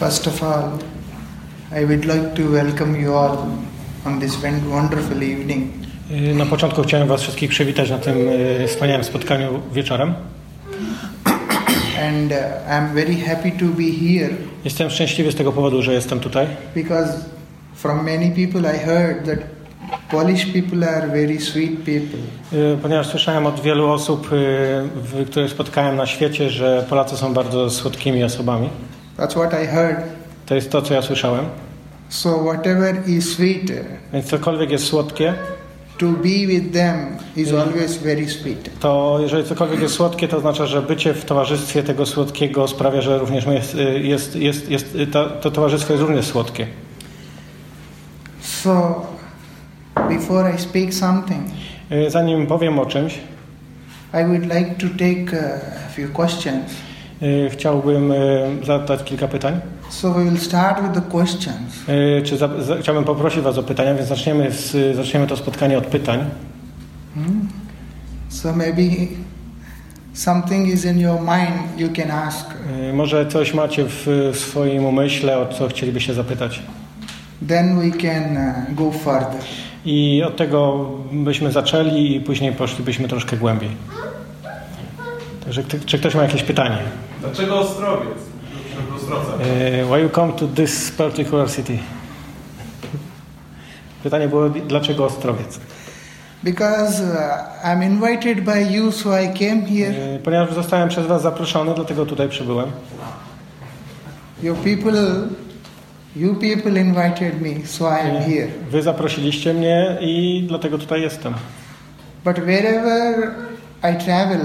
First of all, I would like to welcome you all on this wonderful evening. Na początku chciałem was wszystkich przywitać na tym wspaniałym spotkaniu wieczorem. And I'm very happy to be here. Jestem szczęśliwy z tego powodu, że jestem tutaj. Because from many people I heard that Polish people are very sweet people. Ponieważ słyszałem od wielu osób, które spotkałem na świecie, że Polacy są bardzo słodkimi osobami. That's what I heard. To jest to, co ja słyszałem. So whatever is sweet, więc cokolwiek jest słodkie, to be with them is always very sweet. To jeżeli cokolwiek jest słodkie, to oznacza, że bycie w towarzystwie tego słodkiego sprawia, że również to towarzystwo jest również słodkie. So before I speak something, zanim powiem o czymś, I would like to take a few questions. Chciałbym zadać kilka pytań. So we will start with the questions. Chciałbym poprosić was o pytania, więc zaczniemy to spotkanie od pytań. So maybe something is in your mind you can ask. Może coś macie w swoim umyśle, o co chcielibyście zapytać. Then we can go further. I od tego byśmy zaczęli i później poszlibyśmy troszkę głębiej. Czy ktoś ma jakieś pytanie? Dlaczego Ostrowiec? Why you come to this particular city? Pytanie było, dlaczego Ostrowiec? Because I'm invited by you, so I came here. Ponieważ zostałem przez was zaproszony, dlatego tutaj przybyłem. You people invited me, so I am here. Wy zaprosiliście mnie i dlatego tutaj jestem. But wherever I travel,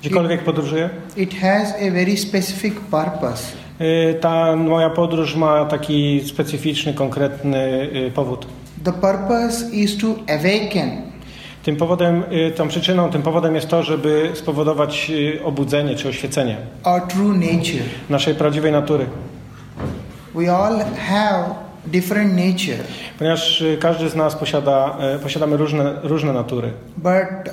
gdziekolwiek podróżuję? It has a very specific purpose. Ta moja podróż ma taki specyficzny, konkretny powód. The purpose is to awaken. Tym powodem jest to, żeby spowodować obudzenie czy oświecenie. Our true nature. Naszej prawdziwej natury. We all have different nature. Ponieważ każdy z nas posiadamy różne natury. But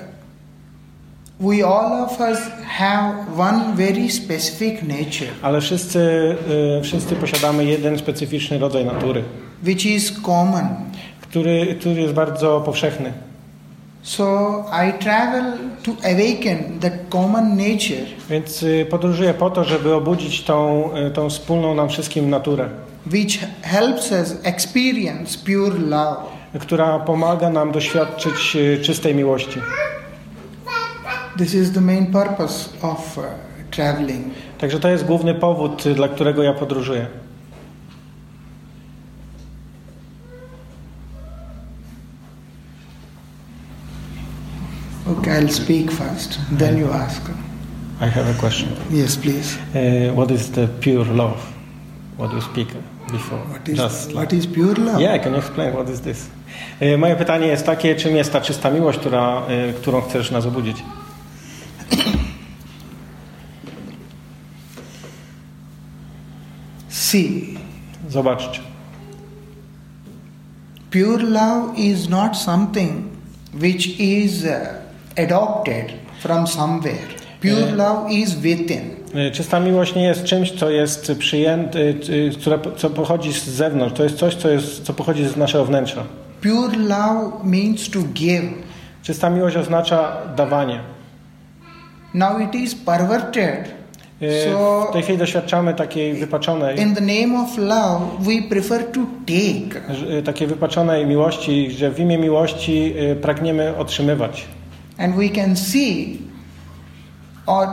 we all of us have one very specific nature. Ale wszyscy posiadamy jeden specyficzny rodzaj natury. Which is common. Który jest bardzo powszechny. So I travel to awaken that common nature. Więc podróżuję po to, żeby obudzić tą wspólną nam wszystkim naturę. Which helps us experience pure love. Która pomaga nam doświadczyć czystej miłości. This is the main purpose of traveling. Także to jest główny powód, dla którego ja podróżuję. Okay, I'll speak first, then you ask. I have a question. Yes, please. What is the pure love? What you speak before? What is pure love? Yeah, can you explain what is this? Moje pytanie jest takie, czym jest ta czysta miłość, którą chcesz nas obudzić? See. Zobaczcie. Pure love is not something which is adopted from somewhere. Pure love is within. Czysta miłość nie jest czymś, co jest przyjęte, co pochodzi z zewnątrz. To jest coś, co pochodzi z naszego wnętrza. Pure love means to give. Czysta miłość oznacza dawanie. Now it is perverted. W tej chwili doświadczamy takiej wypaczonej. In the name of love, we prefer to take. Takiej wypaczonej miłości, że w imię miłości pragniemy otrzymywać. And we can see, or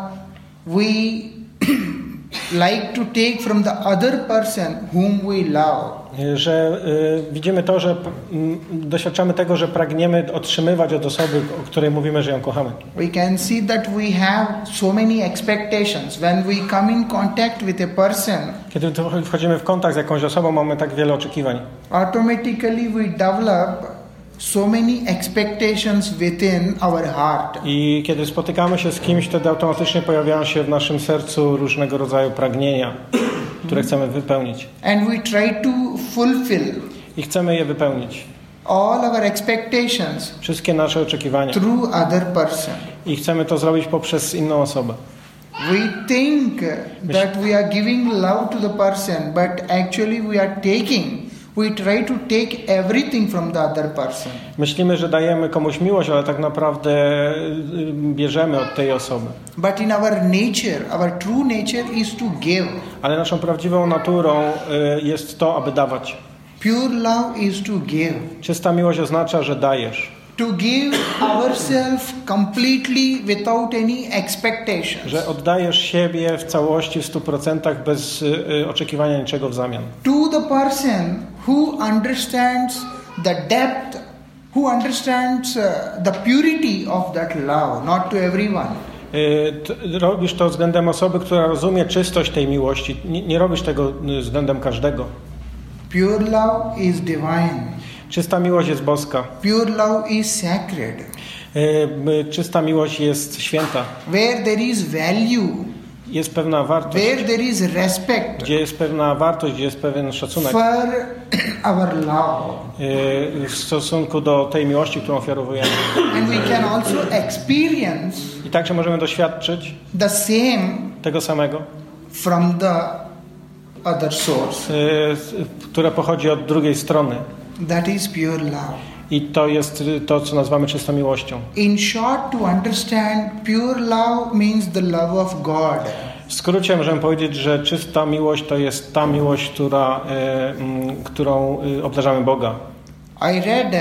we like to take from the other person whom we love. Że widzimy to, że doświadczamy tego, że pragniemy otrzymywać od osoby, o której mówimy, że ją kochamy. We can see that we have so many expectations when we come in contact with a person. Kiedy wchodzimy w kontakt z jakąś osobą, mamy tak wiele oczekiwań. Automatically we develop so many expectations within our heart. I kiedy spotykamy się z kimś, wtedy automatycznie pojawiają się w naszym sercu różnego rodzaju pragnienia, które chcemy wypełnić. And we try to fulfill. I chcemy je wypełnić. All our expectations. Wszystkie nasze oczekiwania. Through other person. I chcemy to zrobić poprzez inną osobę. We think that we are giving love to the person, but actually we are taking. We try to take everything from the other person. Myślimy, że dajemy komuś miłość, ale tak naprawdę bierzemy od tej osoby. But in our nature, our true nature is to give. Ale naszą prawdziwą naturą jest to, aby dawać. Pure love is to give. Czysta miłość oznacza, że dajesz. To give ourselves completely without any expectations. Że oddajesz siebie w całości, w 100% bez oczekiwania niczego w zamian. To the person who understands the depth, who understands the purity of that love, not to everyone. Robisz to względem osoby, która rozumie czystość tej miłości. Nie robisz tego względem każdego. Pure love is divine. Czysta miłość jest boska. Pure love is sacred. Czysta miłość jest święta. Where there is value. Jest pewna wartość. Where there is respect. Gdzie jest pewna wartość, gdzie jest pewien szacunek. For our love. W stosunku do tej miłości, którą ofiarowujemy. And we can also experience. I także możemy doświadczyć the same. Tego samego. From the other source. Które pochodzi od drugiej strony. That is pure love. I to jest to, co nazywamy czystą miłością. In short, to understand, pure love means the love of God. W skrócie możemy powiedzieć, że czysta miłość to jest ta miłość, którą obdarzamy Boga. I read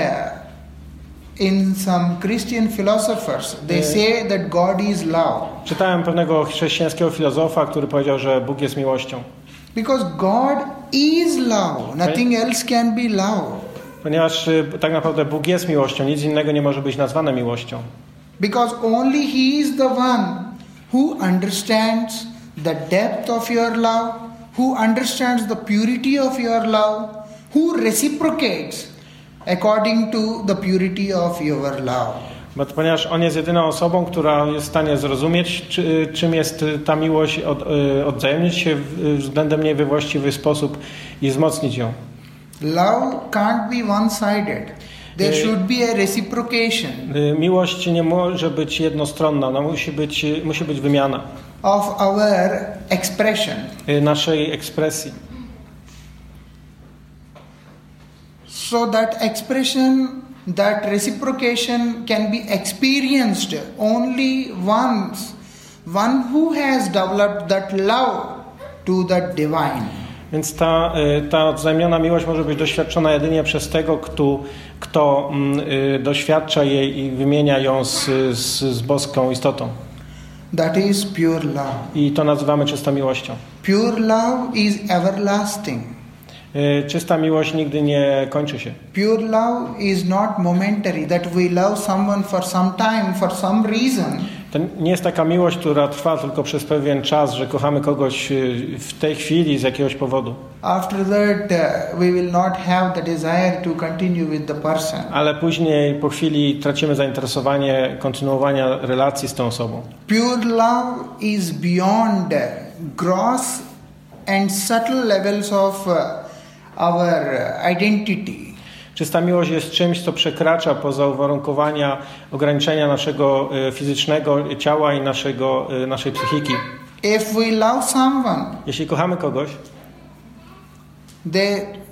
in some Christian philosophers, they say that God is love. Czytałem pewnego chrześcijańskiego filozofa, który powiedział, że Bóg jest miłością. Because God is love, nothing else can be love. Ponieważ tak naprawdę Bóg jest miłością, nic innego nie może być nazwane miłością. Because only He is the one who understands the depth of your love, who understands the purity of your love, who reciprocates according to the purity of your love. Ponieważ On jest jedyną osobą, która jest w stanie zrozumieć, czym jest ta miłość, odwzajemnić się względem niej we właściwy sposób i wzmocnić ją. Love can't be one-sided. There should be a reciprocation. Miłość nie może być jednostronna, ona musi być wymiana. Of our expression. Naszej ekspresji. So that expression, that reciprocation can be experienced only once, one who has developed that love to that divine. Więc ta odwzajemniona miłość może być doświadczona jedynie przez tego, kto doświadcza jej i wymienia ją z boską istotą. That is pure love. I to nazywamy czystą miłością. Pure love is everlasting. Czysta miłość nigdy nie kończy się. Pure love is not momentary, that we love someone for some time, for some reason. To nie jest taka miłość, która trwa tylko przez pewien czas, że kochamy kogoś w tej chwili z jakiegoś powodu. After that, we will not have the desire to continue with the person. Ale później, po chwili, tracimy zainteresowanie kontynuowania relacji z tą osobą. Pure love is beyond gross and subtle levels of our identity. Czysta miłość jest czymś, co przekracza poza uwarunkowania, ograniczenia naszego fizycznego ciała i naszej psychiki. If we love someone, jeśli kochamy kogoś,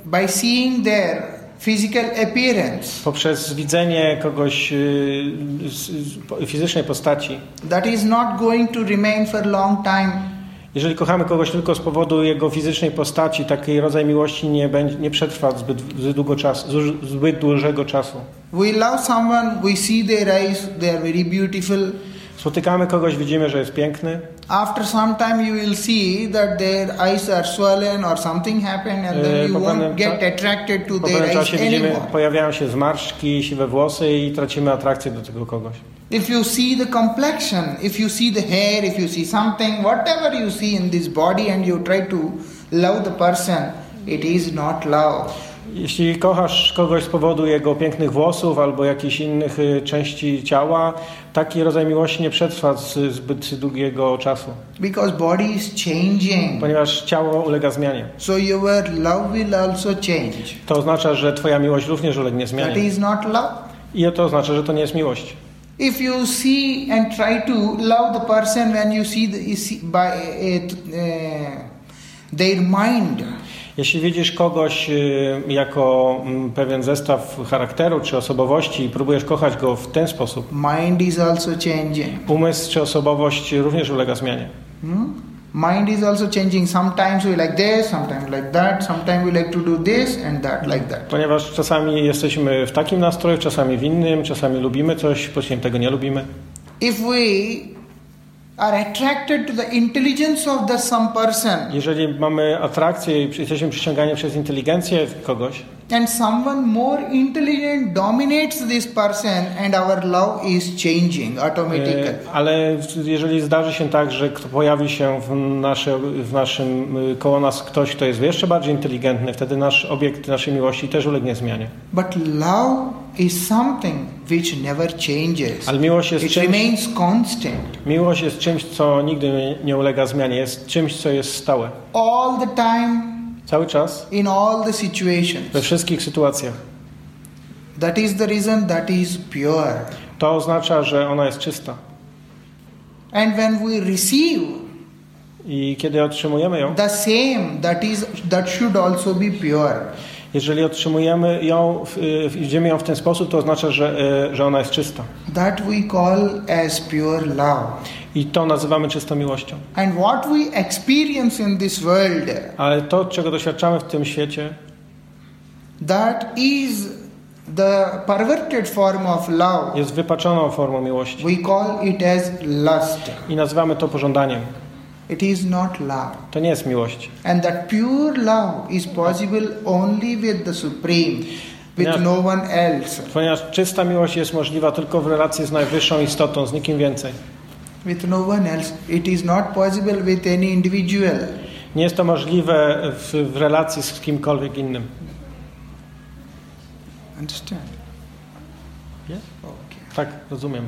by seeing their physical appearance, poprzez widzenie kogoś fizycznej postaci, that is not going to remain for long time. Jeżeli kochamy kogoś tylko z powodu jego fizycznej postaci, taki rodzaj miłości nie przetrwa zbyt dużego czasu. We love someone, we see their eyes, they are very beautiful, Spotykamy kogoś, widzimy, że jest piękny. After some time you will see that their eyes are swollen or something happened and then you won't get attracted to their eyes anymore. Pojawiają się zmarszczki, siwe włosy i tracimy atrakcję do tego kogoś. If you see the complexion, if you see the hair, if you see something, whatever you see in this body and you try to love the person, it is not love. Jeśli kochasz kogoś z powodu jego pięknych włosów albo jakichś innych części ciała, taki rodzaj miłości nie przetrwa zbyt długiego czasu. Because body is changing. Ponieważ ciało ulega zmianie. So your love will also change. To oznacza, że twoja miłość również ulegnie zmianie. That is not love. I to oznacza, że to nie jest miłość. If you see and try to love the person when you see their mind. Jeśli widzisz kogoś jako pewien zestaw charakteru czy osobowości i próbujesz kochać go w ten sposób, mind is also changing. Umysł czy osobowość również ulega zmianie. Mind is also changing. Sometimes we like this, sometimes like that, sometimes we like to do this and that, like that. Ponieważ czasami jesteśmy w takim nastroju, czasami w innym, czasami lubimy coś, później tego nie lubimy. If we are attracted to the intelligence of the some person. Jeżeli mamy atrakcję i jesteśmy przyciągani przez inteligencję kogoś, and someone more intelligent dominates this person and our love is changing automatically. Ale jeżeli zdarzy się tak, że pojawi się w naszym koło nas ktoś, kto jest jeszcze bardziej inteligentny, wtedy nasz obiekt naszej miłości też ulegnie zmianie. But love is something which never changes. Ale miłość jest remains constant. Miłość jest czymś, co nigdy nie ulega zmianie, jest czymś, co jest stałe. All the time. Cały czas. In all the situations. We wszystkich sytuacjach. That is the reason that is pure. To oznacza, że ona jest czysta. And when we receive. I kiedy otrzymujemy ją. The same that should also be pure. Jeżeli otrzymujemy ją, idziemy ją w ten sposób, to oznacza, że ona jest czysta. That we call as pure love. I to nazywamy czystą miłością. And what we experience in this world. Ale to, czego doświadczamy w tym świecie. That is the perverted form of love. Jest wypaczoną formą miłości. We call it as lust. I nazywamy to pożądaniem. It is not love. To nie jest miłość. And that pure love is possible only with the Supreme, with no one else. Ponieważ czysta miłość jest możliwa tylko w relacji z najwyższą istotą, z nikim więcej. With no one else, it is not possible with any individual. Nie jest to możliwe w relacji z kimkolwiek innym. Understand? Yeah? Okay. Tak, rozumiem.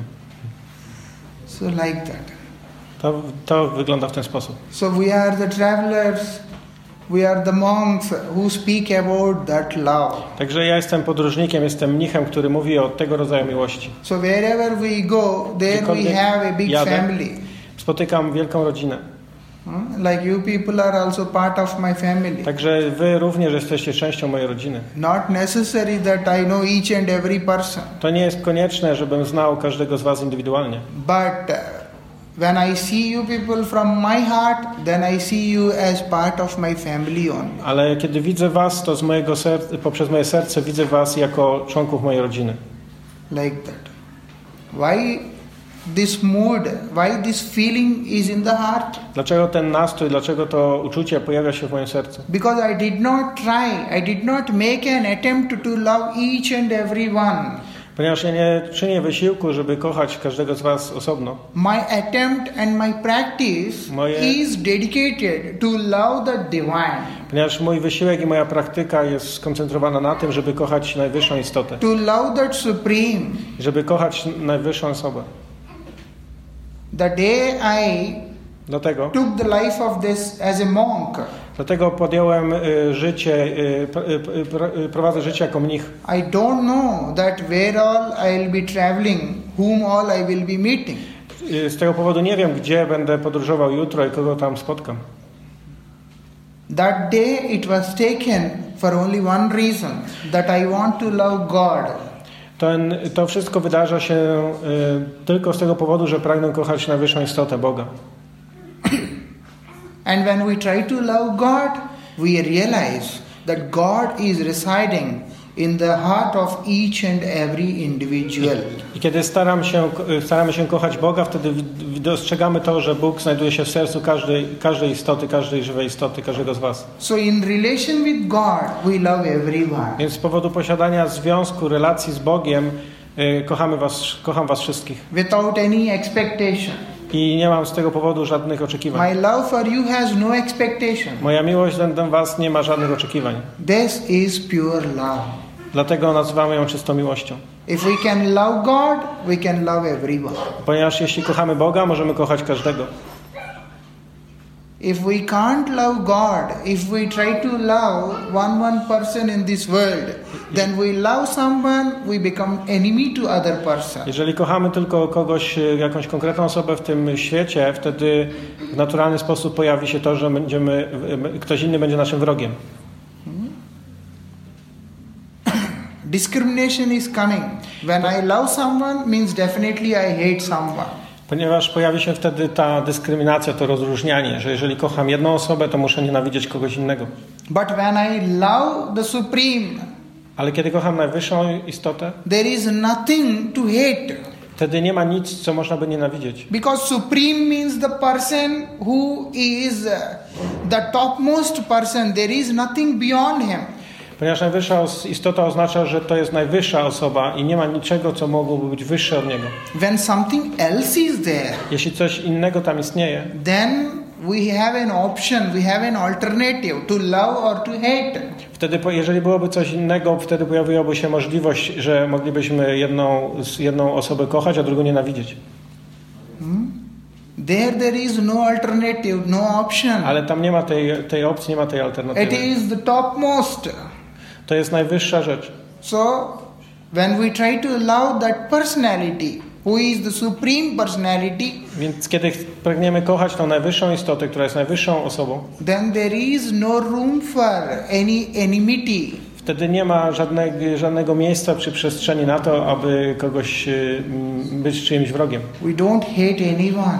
So like that. To wygląda w ten sposób. So we are the travelers, we are the monks who speak about that love. Także ja jestem podróżnikiem, jestem mnichem, który mówi o tego rodzaju miłości. So wherever we go, there we have a big family. Spotykam wielką rodzinę. Like you people are also part of my family. Także wy również jesteście częścią mojej rodziny. Not necessary that I know each and every person. To nie jest konieczne, żebym znał każdego z was indywidualnie. But when I see you people from my heart, then I see you as part of my family only. Ale kiedy widzę was, to poprzez moje serce widzę was jako członków mojej rodziny. Like that. Why this mood? Why this feeling is in the heart? Dlaczego ten nastrój, dlaczego to uczucie pojawia się w moim sercu? Because I did not try, I did not make an attempt to love each and every one. Ponieważ ja nie czynię wysiłku, żeby kochać każdego z was osobno. My attempt and my practice is dedicated to love the divine. Ponieważ mój wysiłek i moja praktyka jest skoncentrowana na tym, żeby kochać najwyższą istotę. To love that supreme. Żeby kochać najwyższą osobę. The day I took the life of this as a monk. Dlatego podjąłem życie, prowadzę życie jako mnich. I don't know that where all I'll be traveling, whom all I will be meeting. Z tego powodu nie wiem, gdzie będę podróżował jutro i kogo tam spotkam. That day it was taken for only one reason, that I want to love God. To wszystko wydarza się tylko z tego powodu, że pragnę kochać najwyższą istotę Boga. And when we try to love God, we realize that God is residing in the heart of each and every individual. I kiedy staramy się kochać Boga, wtedy dostrzegamy to, że Bóg znajduje się w sercu każdej istoty, każdej żywej istoty, każdego z was. So in relation with God, we love everyone. Więc z powodu posiadania związku, relacji z Bogiem, kocham was wszystkich. Without any expectation. I nie mam z tego powodu żadnych oczekiwań. My love for you has no expectation. Moja miłość względem was nie ma żadnych oczekiwań. This is pure love. Dlatego nazywamy ją czystą miłością. If we can love God, we can love everyone. Ponieważ jeśli kochamy Boga, możemy kochać każdego. If we can't love God, if we try to love one person in this world, then we love someone, we become enemy to other person. Jeżeli kochamy tylko kogoś, jakąś konkretną osobę w tym świecie, wtedy w naturalny sposób pojawi się to, że ktoś inny będzie naszym wrogiem. Discrimination is cunning. When I love someone, means definitely I hate someone. Ponieważ pojawi się wtedy ta dyskryminacja, to rozróżnianie, że jeżeli kocham jedną osobę, to muszę nienawidzieć kogoś innego. But when I love the Supreme, ale kiedy kocham najwyższą istotę, there is nothing to hate. Wtedy nie ma nic, co można by nienawidzieć. Because Supreme means the person who is the topmost person. There is nothing beyond him. Ponieważ najwyższa istota oznacza, że to jest najwyższa osoba i nie ma niczego, co mogłoby być wyższe od niego. When something else is there, jeśli coś innego tam istnieje, then we have an option, we have an alternative to love or to hate. Wtedy, jeżeli byłoby coś innego, wtedy pojawiłaby się możliwość, że moglibyśmy jedną osobę kochać, a drugą nienawidzieć. There is no alternative, no option. Ale tam nie ma tej opcji, nie ma tej alternatywy. It is the topmost. To jest najwyższa rzecz. So when we try to love that personality, who is the supreme personality, więc kiedy pragniemy kochać tą najwyższą istotę, która jest najwyższą osobą, then there is no room for any enmity. Wtedy nie ma żadnego miejsca czy przestrzeni na to, aby kogoś być czyimś wrogiem. We don't hate anyone.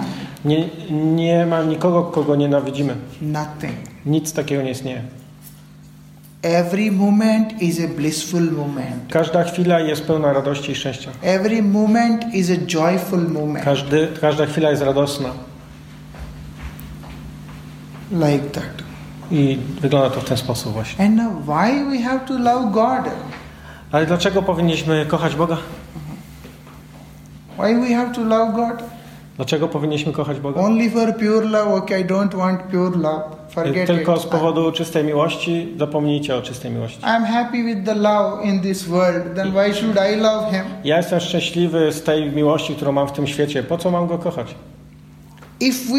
Nie ma nikogo, kogo nienawidzimy. Nothing. Nic takiego nie istnieje. Every moment is a blissful moment. Każda chwila jest pełna radości i szczęścia. Every moment is a joyful moment. Każda chwila jest radosna. Like that. I wygląda to w ten sposób właśnie. And now why we have to love God? Ale dlaczego powinniśmy kochać Boga? Why we have to love God? Dlaczego powinniśmy kochać Boga? Only for pure love. Okay, I don't want pure love. Forget tylko it. Z powodu czystej miłości. Zapomnijcie o czystej miłości. I'm happy with the love in this world. Then why should I love him? Ja jestem szczęśliwy z tej miłości, którą mam w tym świecie. Po co mam go kochać? If we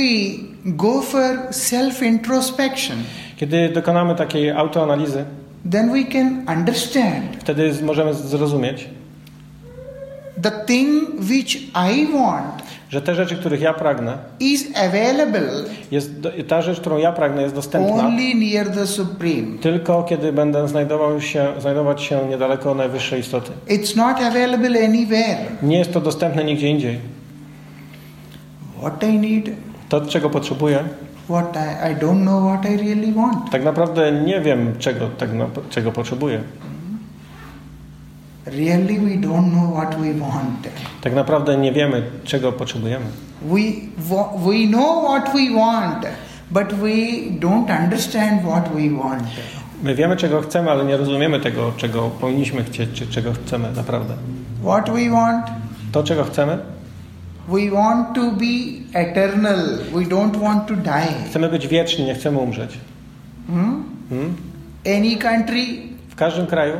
go for self-introspection, kiedy dokonamy takiej autoanalizy, then we can understand. Wtedy możemy zrozumieć the thing which I want, że te rzeczy, których ja pragnę, is available. Ta rzecz, którą ja pragnę, jest dostępna. Only near the Supreme. Tylko kiedy będę znajdować się niedaleko najwyższej istoty. It's not available anywhere. Nie jest to dostępne nigdzie indziej. What I need. To, czego potrzebuję. What I don't know what I really want. Tak naprawdę nie wiem, czego potrzebuję. Really we don't know what we want. Tak naprawdę nie wiemy, czego potrzebujemy. We know what we want, but we don't understand what we want. My wiemy, czego chcemy, ale nie rozumiemy tego, czego powinniśmy chcieć, czy czego chcemy naprawdę. What we want? To, czego chcemy. We want to be eternal. We don't want to die. Chcemy być wieczni, nie chcemy umrzeć. Any country, w każdym kraju,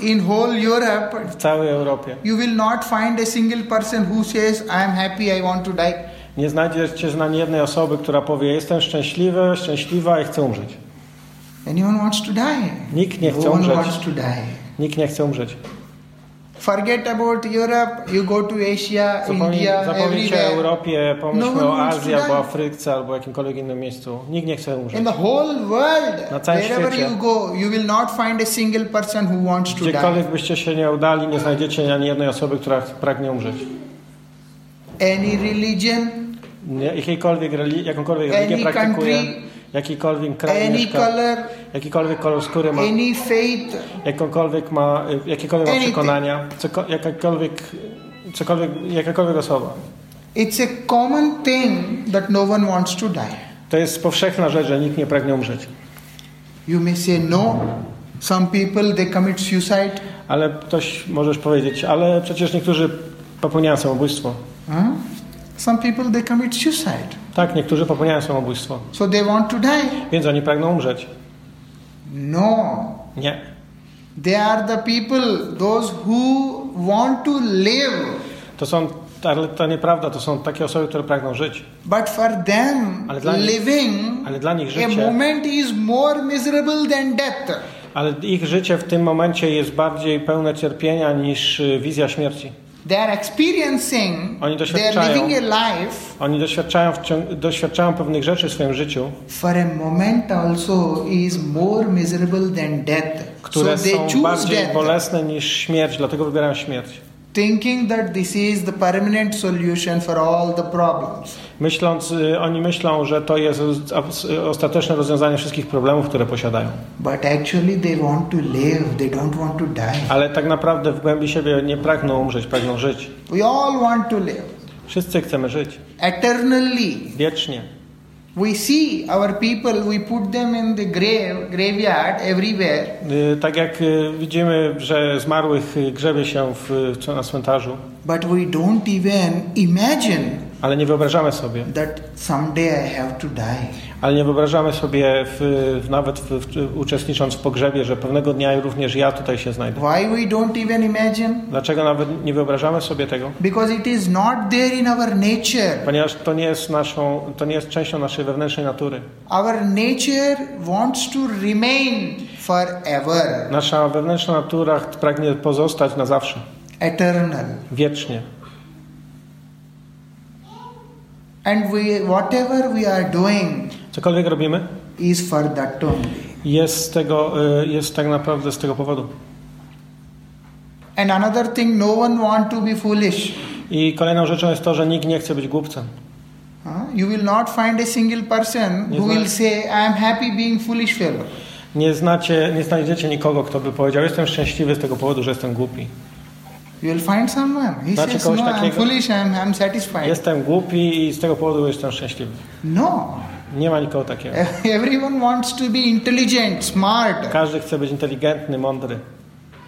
in whole Europe, w całej Europie, you will not find a single person who says I am happy, I want to die. Nie znajdziecie jednej osoby, która powie jestem szczęśliwy, szczęśliwa i chcę umrzeć. Anyone wants to die? Nikt nie chce umrzeć. Wants to die. Nikt nie chce umrzeć. Forget about Europe, you go to Asia, India, zapomnijcie o Europie, pomyślmy o Azji, albo Afryce, albo jakimkolwiek innym miejscu. Nikt nie chce umrzeć. In the whole world, na całym świecie, you go, you will not find a single person who wants to die. Gdziekolwiek byście się nie udali, nie znajdziecie ani jednej osoby, która pragnie umrzeć. Any religion, jakąkolwiek religię praktykuje, jakikolwiek kraj, jakikolwiek kolor skóry ma, any faith, jakiekolwiek ma przekonania, jakakolwiek osoba. It's a common thing that no one wants to die. To jest powszechna rzecz, że nikt nie pragnie umrzeć. You may say no. Some people they commit suicide. Ale ktoś możesz powiedzieć, ale przecież niektórzy popełniają samobójstwo. Hmm? Some people they commit suicide. Tak, niektórzy popełniają samobójstwo. So they want to die. Więc oni pragną umrzeć. No. Nie. They are the people, those who want to live. To nieprawda, to są takie osoby, które pragną żyć. But for them, ale dla nich życie, a moment is more miserable than death. Ale ich życie w tym momencie jest bardziej pełne cierpienia niż wizja śmierci. They are experiencing, oni doświadczają pewnych rzeczy w swoim życiu. For a moment also is more miserable than death. Które są bardziej bolesne niż śmierć, dlatego wybierają śmierć. Thinking that this is the permanent solution for all the problems. Oni myślą, że to jest ostateczne rozwiązanie wszystkich problemów, które posiadają. But actually they want to live, they don't want to die. Ale tak naprawdę w głębi siebie nie pragną umrzeć, pragną żyć. We all want to live. Wszyscy chcemy żyć. Eternally. Wiecznie. We see our people, we put them in the graveyard everywhere. Tak jak widzimy, że zmarłych grzebie się na cmentarzu. But we don't even imagine. Ale nie wyobrażamy sobie. That someday I have to die. Ale nie wyobrażamy sobie uczestnicząc w pogrzebie, że pewnego dnia również ja tutaj się znajdę. Why we don't even imagine? Dlaczego nawet nie wyobrażamy sobie tego? Because it is not there in our nature. Ponieważ to nie jest częścią naszej wewnętrznej natury. Our nature wants to remain forever. Nasza wewnętrzna natura pragnie pozostać na zawsze. Eternal. Wiecznie. And whatever we are doing, cokolwiek robimy, is for that only. Jest tak naprawdę z tego powodu. And another thing, no one want to be foolish. I kolejną rzeczą jest to, że nikt nie chce być głupcem. You will not find a single person who will say, I am happy being foolish fellow. Nie znajdziecie nikogo, kto by powiedział, jestem szczęśliwy z tego powodu, że jestem głupi. You will find someone. He says, no, I'm foolish, I'm satisfied. Jestem głupi i z tego powodu jestem szczęśliwy. No. Nie ma nikogo takiego. Everyone wants to be intelligent, smart. Każdy chce być inteligentny, mądry.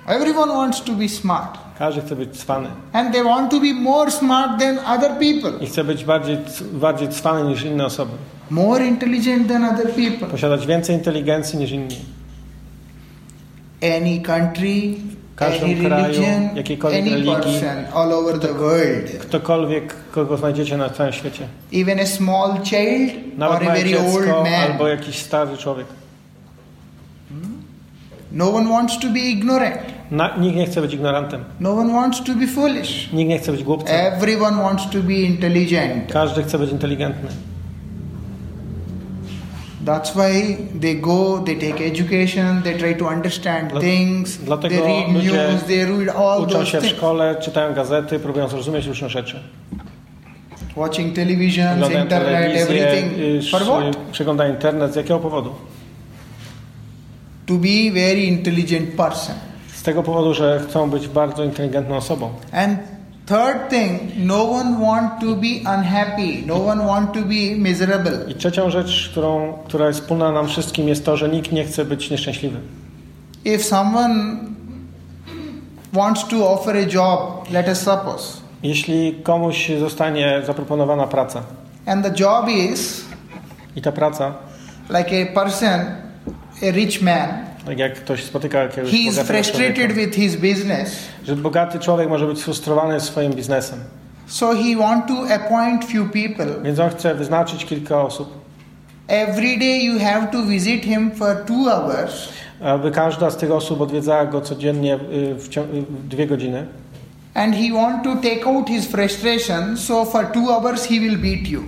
Everyone wants to be smart. Każdy chce być cwany. And they want to be more smart than other people. I chce być bardziej cwany niż inne osoby. More intelligent than other people. Posiadać więcej inteligencji niż inni. Any country, w każdym kraju, jakiejkolwiek religii, all over the world. Ktokolwiek, kogo znajdziecie na całym świecie. Even a small child, nawet or a very dziecko, old man. Albo jakiś stary człowiek. No one wants to be ignorant. Nikt nie chce być ignorantem. No one wants to be foolish. Nikt nie chce być głupcem. Everyone wants to be intelligent. Każdy chce być inteligentny. That's why they go, they take education, they try to understand things, they read news, they read all those things. W szkole, czytają gazety, próbują zrozumieć różne rzeczy. Watching television, internet, everything. For what? Przeglądają internet. Z jakiego powodu? To be very intelligent person. Z tego powodu, że chcą być bardzo inteligentną osobą. And third thing, no one want to be unhappy. No one want to be miserable. I trzecią rzecz, która jest wspólna nam wszystkim, jest to, że nikt nie chce być nieszczęśliwy. If someone wants to offer a job, let us suppose. Jeśli komuś zostanie zaproponowana praca. And the job is. I ta praca. Like a person, a rich man. Tak jak ktoś spotyka jakiegoś bogatego człowieka. He is frustrated with his business. Że bogaty człowiek może być sfrustrowany swoim biznesem. So he want to appoint few people. Więc on chce wyznaczyć kilka osób. Every day you have to visit him for 2 hours. Aby każda z tych osób odwiedzała go codziennie w 2 godziny. And he want to take out his frustration, so for 2 hours he will beat you.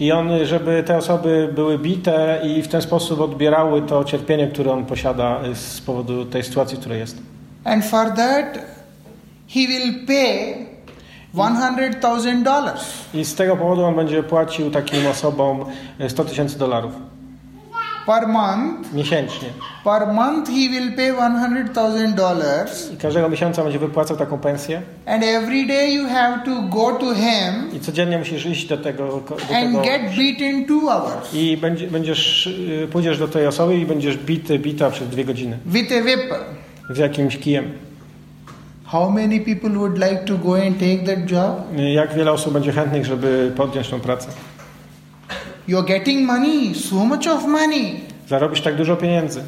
I on, żeby te osoby były bite i w ten sposób odbierały to cierpienie, które on posiada z powodu tej sytuacji, która jest. And for that he will pay $100,000. I z tego powodu on będzie płacił takim osobom $100,000. per month, miesięcznie. Per month he will pay $100,000. I każdego miesiąca będzie wypłacał taką pensję. And every day you have to go to him. I codziennie musisz iść do tego. And get beaten 2 hours. I pójdziesz do tej osoby i będziesz bita przez 2 godziny. With a whip. Z jakimś kijem. How many people would like to go and take that job? Jak wiele osób będzie chętnych, żeby podjąć tą pracę? You're getting money, so much of money. Zarobisz tak dużo pieniędzy.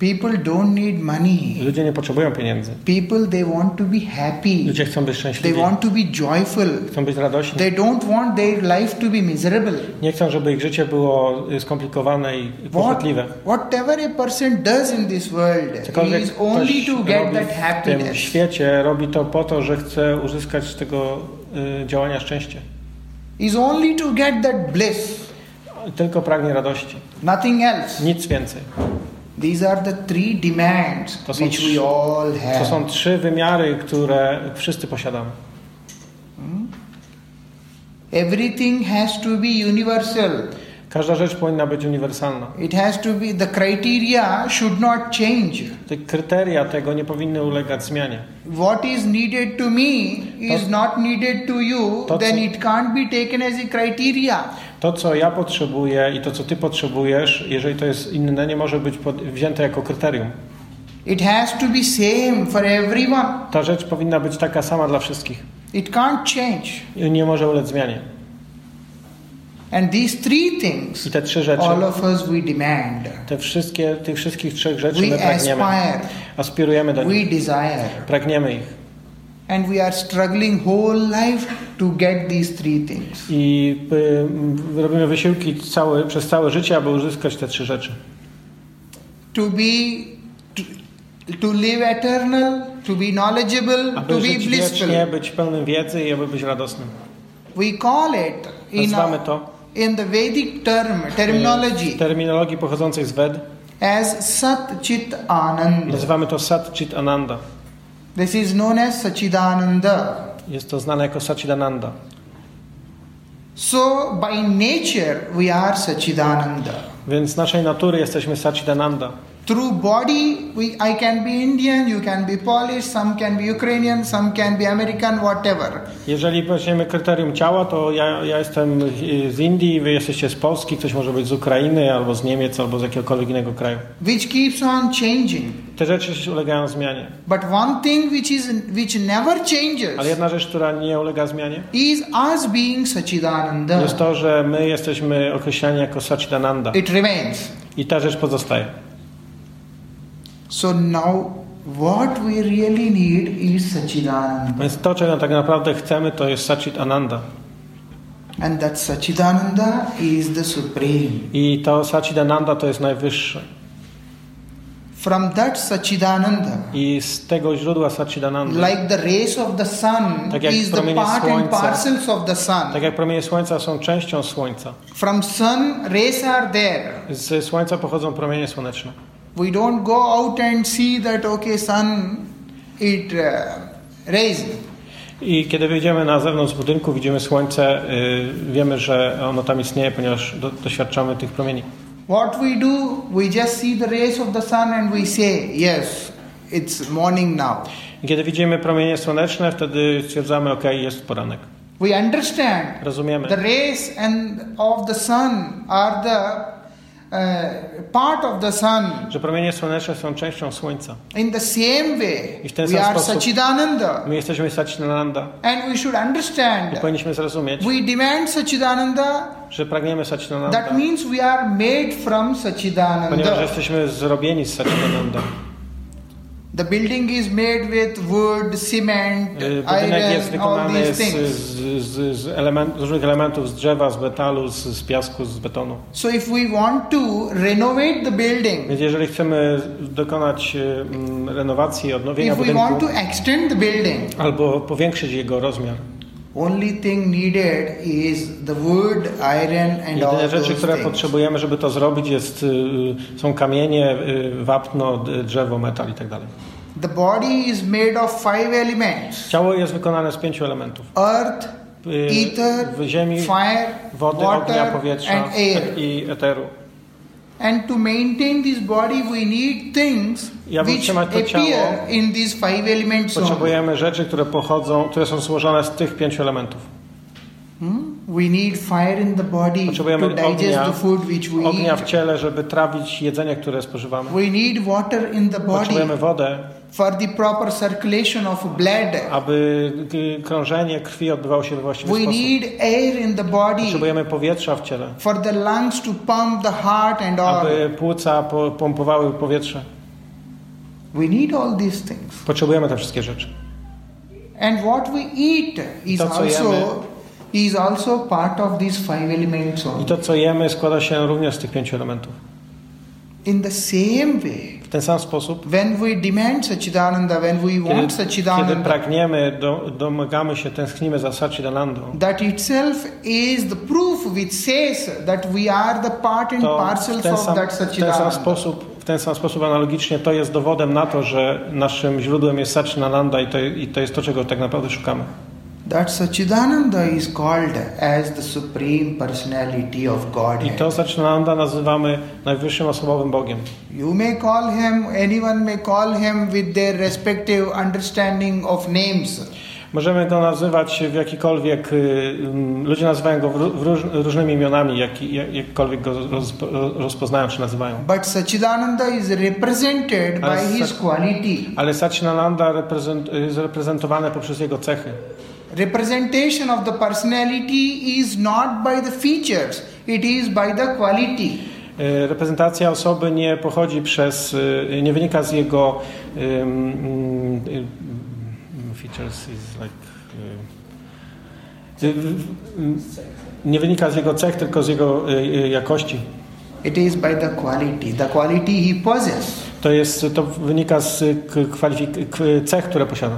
People don't need money. Ludzie nie potrzebują pieniędzy. People, they want to be happy. Ludzie chcą być szczęśliwi. They want to be joyful. Chcą być radośni. They don't want their life to be miserable. Nie chcą, żeby ich życie było skomplikowane i kłopotliwe. Whatever a person does in this world, cokolwiek he is only to get that happiness. W tym świecie robi to po to, że chce uzyskać z tego działania szczęście. Is only to get that bliss. Tylko pragnie radości. Nothing else. Nic więcej. These are the 3 demands which we all have. To są 3 wymiary, które wszyscy posiadamy. Everything has to be universal. Każda rzecz powinna być uniwersalna. It has to be, the criteria should not change. Te kryteria tego nie powinny ulegać zmianie. What is needed to me is not needed to you, then it can't be taken as a criteria. To, co ja potrzebuję i to, co ty potrzebujesz, jeżeli to jest inne, nie może być wzięte jako kryterium. It has to be same for everyone. Ta rzecz powinna być taka sama dla wszystkich. It can't change. I nie może ulec zmianie. And these 3 things, all of us we demand. Tych wszystkich 3 rzeczy my pragniemy. Aspirujemy do nich. We desire. Pragniemy ich. And we are struggling whole life to get these 3 things. I robimy wysiłki przez całe życie, aby uzyskać te 3 rzeczy. To live eternal, to be knowledgeable, to be blissful. Aby być pełnym wiedzy i aby być radosnym. We call it in the Vedic terminology. W terminologii pochodzącej z Ved. As Sachchidananda. Nazywamy to Sachchidananda. This is known as Sachchidananda. Jest to znane jako Sachchidananda. So by nature we are Sachchidananda. Więc z naszej natury jesteśmy Sachchidananda. Through body I can be Indian, you can be Polish, some can be Ukrainian, some can be American, whatever. Jeżeli weźmiemy kryterium ciała, to ja jestem z Indii, wy jesteście z Polski, ktoś może być z Ukrainy, albo z Niemiec, albo z jakiegokolwiek innego kraju. Which keeps on changing. Te rzeczy ulegają zmianie. But one thing which never changes. Ale jedna rzecz, która nie ulega zmianie. Is us being Sachchidananda. Jest to, że my jesteśmy określani jako Sachchidananda. It remains. I ta rzecz pozostaje. So now what we really need is Sachchidananda. Więc to, czego tak naprawdę chcemy, to jest Sachchidananda. And that Sachchidananda is the supreme. I to Sachchidananda to jest najwyższe. From that Sachchidananda. I z tego źródła Sachchidananda. Like the rays of the sun is the part and parcels of the sun. Tak jak promienie słońca są częścią słońca. From sun rays are there. Ze słońca pochodzą promienie słoneczne. We don't go out and see that okay sun it rays. I kiedy wyjdziemy na zewnątrz budynku, widzimy słońce, wiemy, że ono tam istnieje, ponieważ doświadczamy tych promieni. What we do, we just see the rays of the sun and we say yes, it's morning now. I kiedy widzimy promienie słoneczne, wtedy stwierdzamy okej, jest poranek. We understand. Rozumiemy. The rays and of the sun are the part of the sun. Że promienie słoneczne są częścią słońca. In the same way, we are Sachchidananda. My jesteśmy Sachchidananda. And we should understand. I powinniśmy zrozumieć. We demand Sachchidananda. Że pragniemy Sachchidananda. That means we are made from Sachchidananda. Ponieważ jesteśmy zrobieni z Sachchidananda. The building is made with wood, cement, iron, all these things. Z różnych elementów, z drzewa, z metalu, z piasku, z betonu. So if we want to renovate the building. Więc jeżeli chcemy dokonać renowacji, odnowienia budynku. If we want to extend the building. Albo powiększyć jego rozmiar. Only thing needed is the wood, iron and all those rzeczy, które things. Potrzebujemy, żeby to zrobić, są kamienie, wapno, drzewo, metal i tak dalej. The body is made of 5 elements. Ciało jest wykonane z 5 elementów. Earth, w ziemi, wody, ognia, powietrza i eteru. And to maintain this body we need things which appear in these five elements. Potrzebujemy rzeczy, które pochodzą, które są złożone z tych pięciu elementów. We need fire in the body to digest the food which we eat. Ognia w ciele, żeby trawić jedzenie, które spożywamy. We need water in the body. Potrzebujemy wodę for the proper circulation of blood. Aby krążenie krwi odbywało się we właściwy sposób. We need air in the body. Potrzebujemy powietrza w ciele. For the lungs to pump the heart and all. Aby płuca pompowały powietrze. We need all these things. Potrzebujemy te wszystkie rzeczy. And what we eat is also part of these five elements. I to, co jemy, składa się również z tych pięciu elementów. In the same way, w ten sam sposób, when we demand Sachchidananda, when we want Sachchidananda, kiedy pragniemy, domagamy się, tęsknimy za Sachchidanandą, that itself is the proof which says that we are the part and parcel of that Sachchidananda. W ten sam sposób analogicznie to jest dowodem na to, że naszym źródłem jest Sachchidananda i to jest to, czego tak naprawdę szukamy. That Sachchidananda is called as the Supreme Personality of Godhead. I to Sachchidananda nazywamy najwyższym osobowym Bogiem. You may call him, anyone may call him with their respective understanding of names. Możemy go nazywać w jakikolwiek, ludzie nazywają go różnymi imionami, jakkolwiek go rozpoznają czy nazywają. But Sachchidananda is represented by his quality. Ale Sachchidananda jest reprezentowane poprzez jego cechy. Representation of the personality is not by the features, it is by the quality. Reprezentacja osoby nie pochodzi przez, nie wynika z jego features is like nie wynika z jego cech, tylko z jego jakości. It is by the quality he possesses. To wynika z cech, które posiada.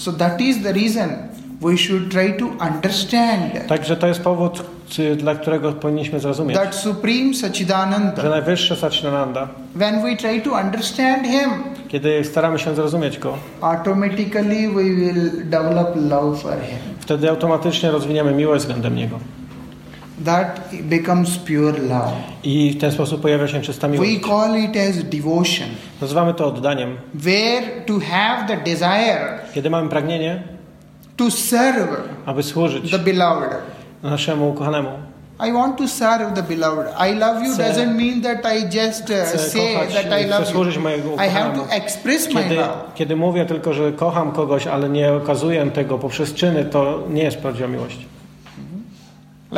So that is the reason we should try to understand. Także to jest powód, dla którego powinniśmy zrozumieć. That Supreme Sachchidananda. Że najwyższy Sachchidananda. When we try to understand him. Kiedy staramy się zrozumieć go. Automatically we will develop love for him. Wtedy automatycznie rozwiniemy miłość względem niego. That becomes pure love. I w ten sposób pojawia się czysta miłość. We call it as devotion. Nazywamy to oddaniem. Where to have the desire. Kiedy mamy pragnienie, to serve. Aby służyć. The beloved. Naszemu ukochanemu. I want to serve the beloved. I love you doesn't mean that I just say that I love you. I have to express my love. Kiedy mówię tylko, że kocham kogoś, ale nie okazuję tego poprzez czyny, to nie jest prawdziwa miłość.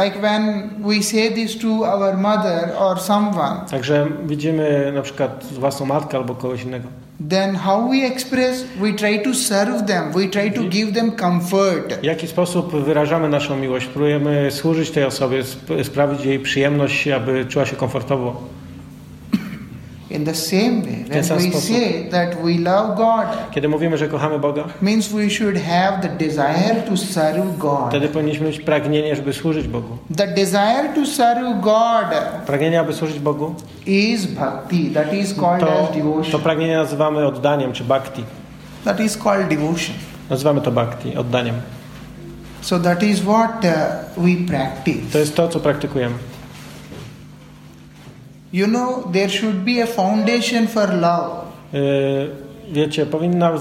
Like when we say this to our mother or someone. Także widzimy na przykład własną matkę albo kogoś innego. Then how we express? We try to serve them. We try to give them comfort. W jaki sposób wyrażamy naszą miłość? Próbujemy służyć tej osobie, sprawić jej przyjemność, aby czuła się komfortowo. In the same way, when we say that we love God, kiedy mówimy, że kochamy Boga, means we should have the desire to serve God. Wtedy powinniśmy mieć pragnienie, żeby służyć Bogu. The desire to serve God, pragnienie, aby służyć Bogu, is bhakti. That is called as devotion. To pragnienie nazywamy oddaniem, czy bhakti. That is called devotion. Nazywamy to bhakti, oddaniem. So that is what we practice. To jest to, co praktykujemy. You know, there should be a foundation for love. Wiecie, powinno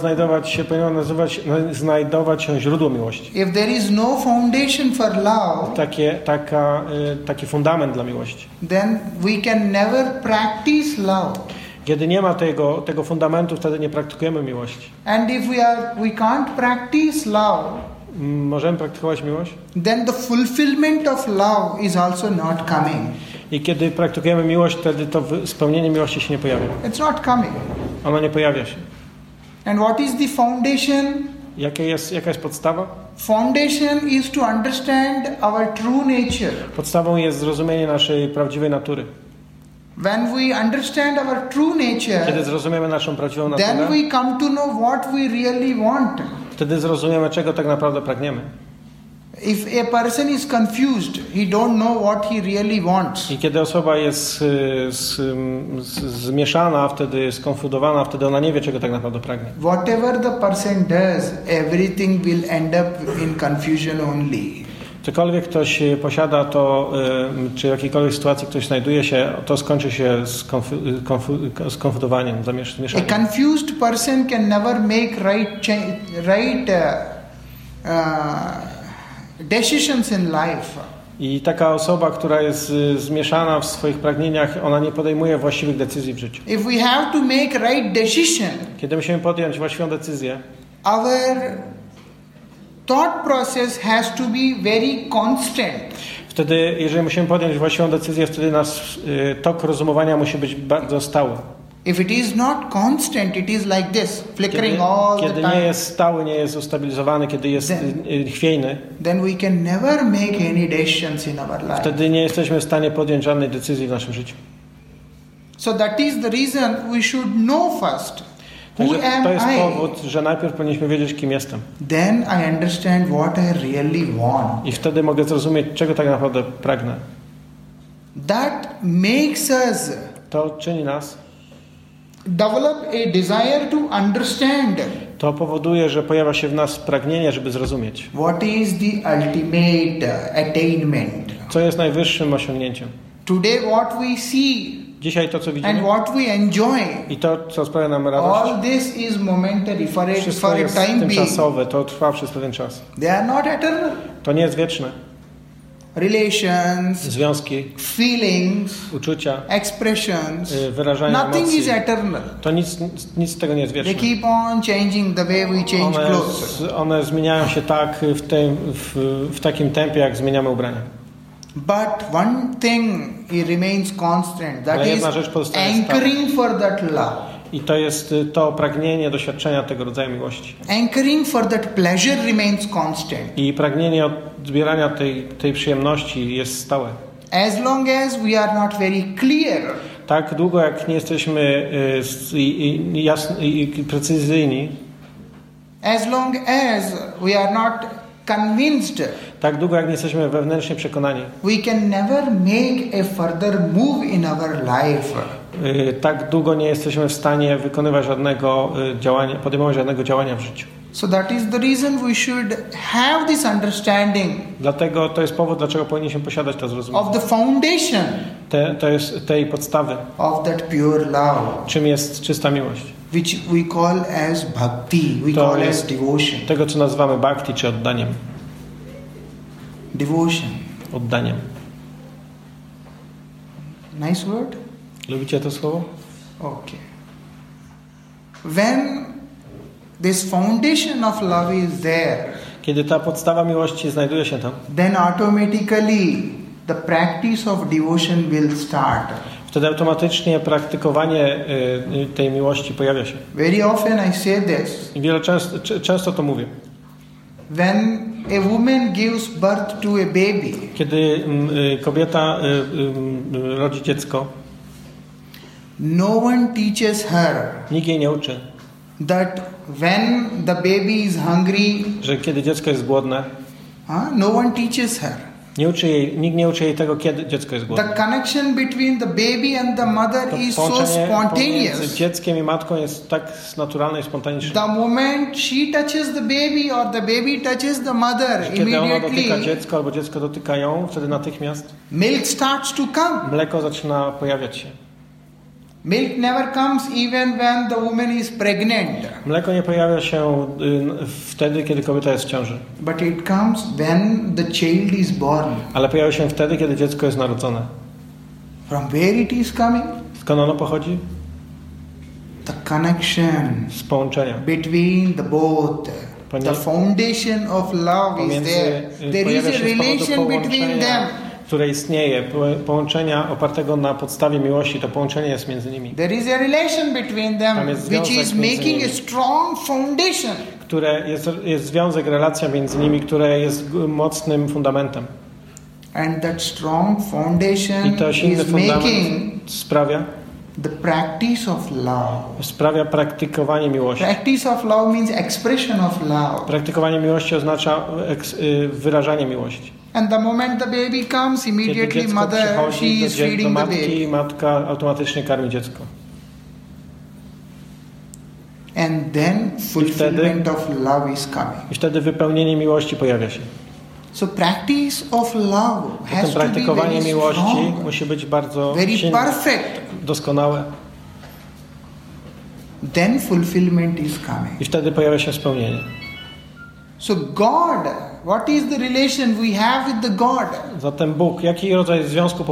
znajdować się źródło miłości. If there is no foundation for love, taki fundament dla miłości. Then we can never practice love. Kiedy nie ma tego fundamentu, wtedy nie praktykujemy miłości. And if we can't practice love, możemy praktykować miłość? Then the fulfillment of love is also not coming. I kiedy praktykujemy miłość, wtedy to spełnienie miłości się nie pojawia. It's not coming. Ono nie pojawia się. And what is the foundation? Jaka jest podstawa? Foundation is to understand our true nature. Podstawą jest zrozumienie naszej prawdziwej natury. When we understand our true nature, kiedy zrozumiemy naszą prawdziwą naturę, then we come to know what we really want. Wtedy zrozumiemy, czego tak naprawdę pragniemy. If a person is confused, he don't know what he really wants. I kiedy osoba jest zmieszana, wtedy skonfundowana, wtedy ona nie wie, czego tak naprawdę pragnie. Whatever the person does, everything will end up in confusion only. Cokolwiek ktoś posiada, to czy w jakiejkolwiek sytuacji ktoś znajduje się, to skończy się skonfundowaniem, zamieszaniem. A confused person can never make right decisions in life. I taka osoba, która jest zmieszana w swoich pragnieniach, ona nie podejmuje właściwych decyzji w życiu. If we have to make right decision, kiedy musimy podjąć właściwą decyzję, thought process has to be very constant. Wtedy, jeżeli musimy podjąć właściwą decyzję, wtedy nasz tok rozumowania musi być bardzo stały. If it is not constant, it is like this, flickering all the time. Kiedy nie jest stały, nie jest ustabilizowany, kiedy jest chwiejny, then we can never make any decisions in our life. Wtedy nie jesteśmy w stanie podjąć żadnej decyzji w naszym życiu. So that is the reason we should know first. Także to jest powód, że najpierw powinniśmy wiedzieć, kim jestem. Then I understand what I really want. I wtedy mogę zrozumieć, czego tak naprawdę pragnę. That makes us. To czyni nas. Develop a desire to understand. To powoduje, że pojawia się w nas pragnienie, żeby zrozumieć. What is the ultimate attainment? Co jest najwyższym osiągnięciem? Today what we see. Dzisiaj to, co widzimy, and what we enjoy, i to, co sprawia nam radość, all this is momentary for a time being. Tymczasowe, to trwa przez pewien czas. They are not eternal. To nie jest wieczne. Relations, związki, feelings, uczucia, expressions, wyrażania nothing emocji. Is eternal. To nic z tego nie jest wieczne. They keep on changing the way we change clothes. One zmieniają się tak w takim tempie, jak zmieniamy ubrania. But one thing it remains constant, that is anchoring for that love. I to jest to pragnienie doświadczenia tego rodzaju miłości. Anchoring for that pleasure remains constant. I pragnienie odbierania tej przyjemności jest stałe. As long as we are not very clear. Tak długo, jak nie jesteśmy jasni i precyzyjni. As long as we are not convinced. Tak długo, jak nie jesteśmy wewnętrznie przekonani. We can never make a further move in our life. Tak długo nie jesteśmy w stanie wykonywać żadnego działania, podejmować żadnego działania w życiu. So that is the reason we should have this understanding. Dlatego to jest powód, dlaczego powinniśmy posiadać to zrozumienie. Of the foundation. To jest tej podstawy. Of that pure love. Czym jest czysta miłość? Which we call as bhakti. We call as devotion. Tego, co nazywamy bhakti, czy oddaniem. Devotion. Oddaniem. Nice word. Lubicie to słowo? Okay. When this foundation of love is there, kiedy ta podstawa miłości znajduje się tam, then automatically the practice of devotion will start. Wtedy automatycznie praktykowanie tej miłości pojawia się. Very often I say this. Często to mówię. When a woman gives birth to a baby, kiedy kobieta rodzi dziecko, no one teaches her. Nikt jej nie uczy. That when the baby is hungry, że kiedy dziecko jest głodne, no one teaches her. Nikt nie uczy jej tego, kiedy dziecko jest głodne. The connection between the baby and the mother is so spontaneous. Pomiędzy dzieckiem i matką jest tak naturalne i spontaniczne. The moment she touches the baby or the baby touches the mother, immediately. Kiedy ona dotyka dziecko albo dziecko dotyka ją, wtedy natychmiast milk starts to come. Mleko zaczyna pojawiać się. Milk never comes even when the woman is pregnant. Mleko nie pojawia się wtedy, kiedy kobieta jest w ciąży. But it comes when the child is born. Ale pojawia się wtedy, kiedy dziecko jest narodzone. From where it is coming? Skąd ono pochodzi? The connection. Z połączenia. Between the both. The foundation of love is there. There is a relation between them. Które istnieje, połączenia opartego na podstawie miłości, to połączenie jest między nimi. There is a relation between them, which is making a strong foundation. Które jest związek, relacja między nimi, które jest mocnym fundamentem. And that strong foundation is making sprawia, The practice of love. Sprawia praktykowanie miłości. Practice of love means expression of love. Praktykowanie miłości oznacza wyrażanie miłości. And the moment the baby comes, immediately mother she is feeding the baby. Matka automatycznie karmi dziecko. And then fulfillment of love is coming. I wtedy wypełnienie miłości pojawia się. So practice of love has to be very strong, musi być bardzo silne, perfect, doskonałe. Then fulfillment is coming. I wtedy pojawia się spełnienie. So God, what is the relation we have with the God? Zatem Bóg, jaki rodzaj związku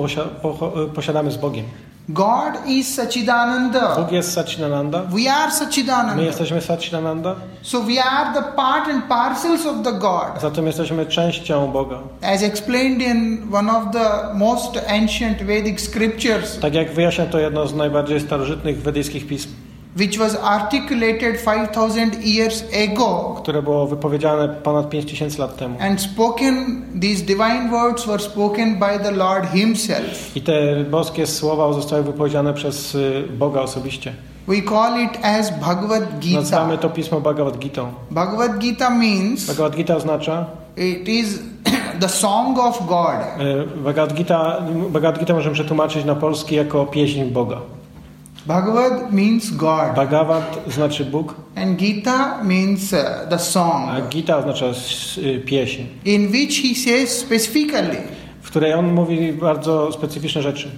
posiadamy z Bogiem? God is Sachchidananda. Bóg jest Sachchidananda. We are Sachchidananda. My jesteśmy Sachchidananda. So we are the part and parcels of the God. Zatem jesteśmy częścią Boga. As explained in one of the most ancient Vedic scriptures. Tak jak wyjaśnia to jedno z najbardziej starożytnych wedyjskich pism. Which was articulated 5000 years ago, które było wypowiedziane ponad 5000 lat temu. And spoken, these divine words were spoken by the Lord himself. I te boskie słowa zostały wypowiedziane przez Boga osobiście. We call it as Bhagavad Gita. Nazywamy to pismo Bhagavad Gitą. Bhagavad Gita means, Bhagavad Gita oznacza, it is the song of God. Bhagavad Gita możemy przetłumaczyć na polski jako pieśń Boga. Bhagavad means God. Bhagavad znaczy Bóg. And Gita means the song. A Gita oznacza pieśń. In which he says specifically. W której on mówi bardzo specyficzne rzeczy.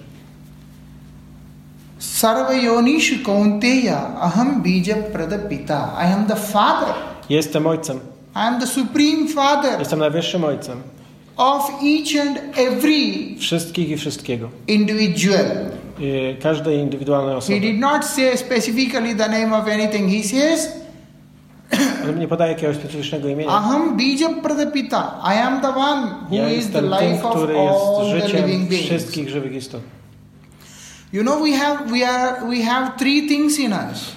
Sarva yonishu kaunteya aham bija pradapita. I am the father. Jestem ojcem. I am the supreme father. Jestem najwyższym ojcem. Of each and every. Wszystkich i wszystkiego. Individual. Każdej indywidualnej osoby. He did not say specifically the name of anything. He says, nie podaje jakiegoś specyficznego imienia. Aham bija pradapita. I am the one who is the life of all the living beings. Wszystkich żywych istot. You know, we have three things in us.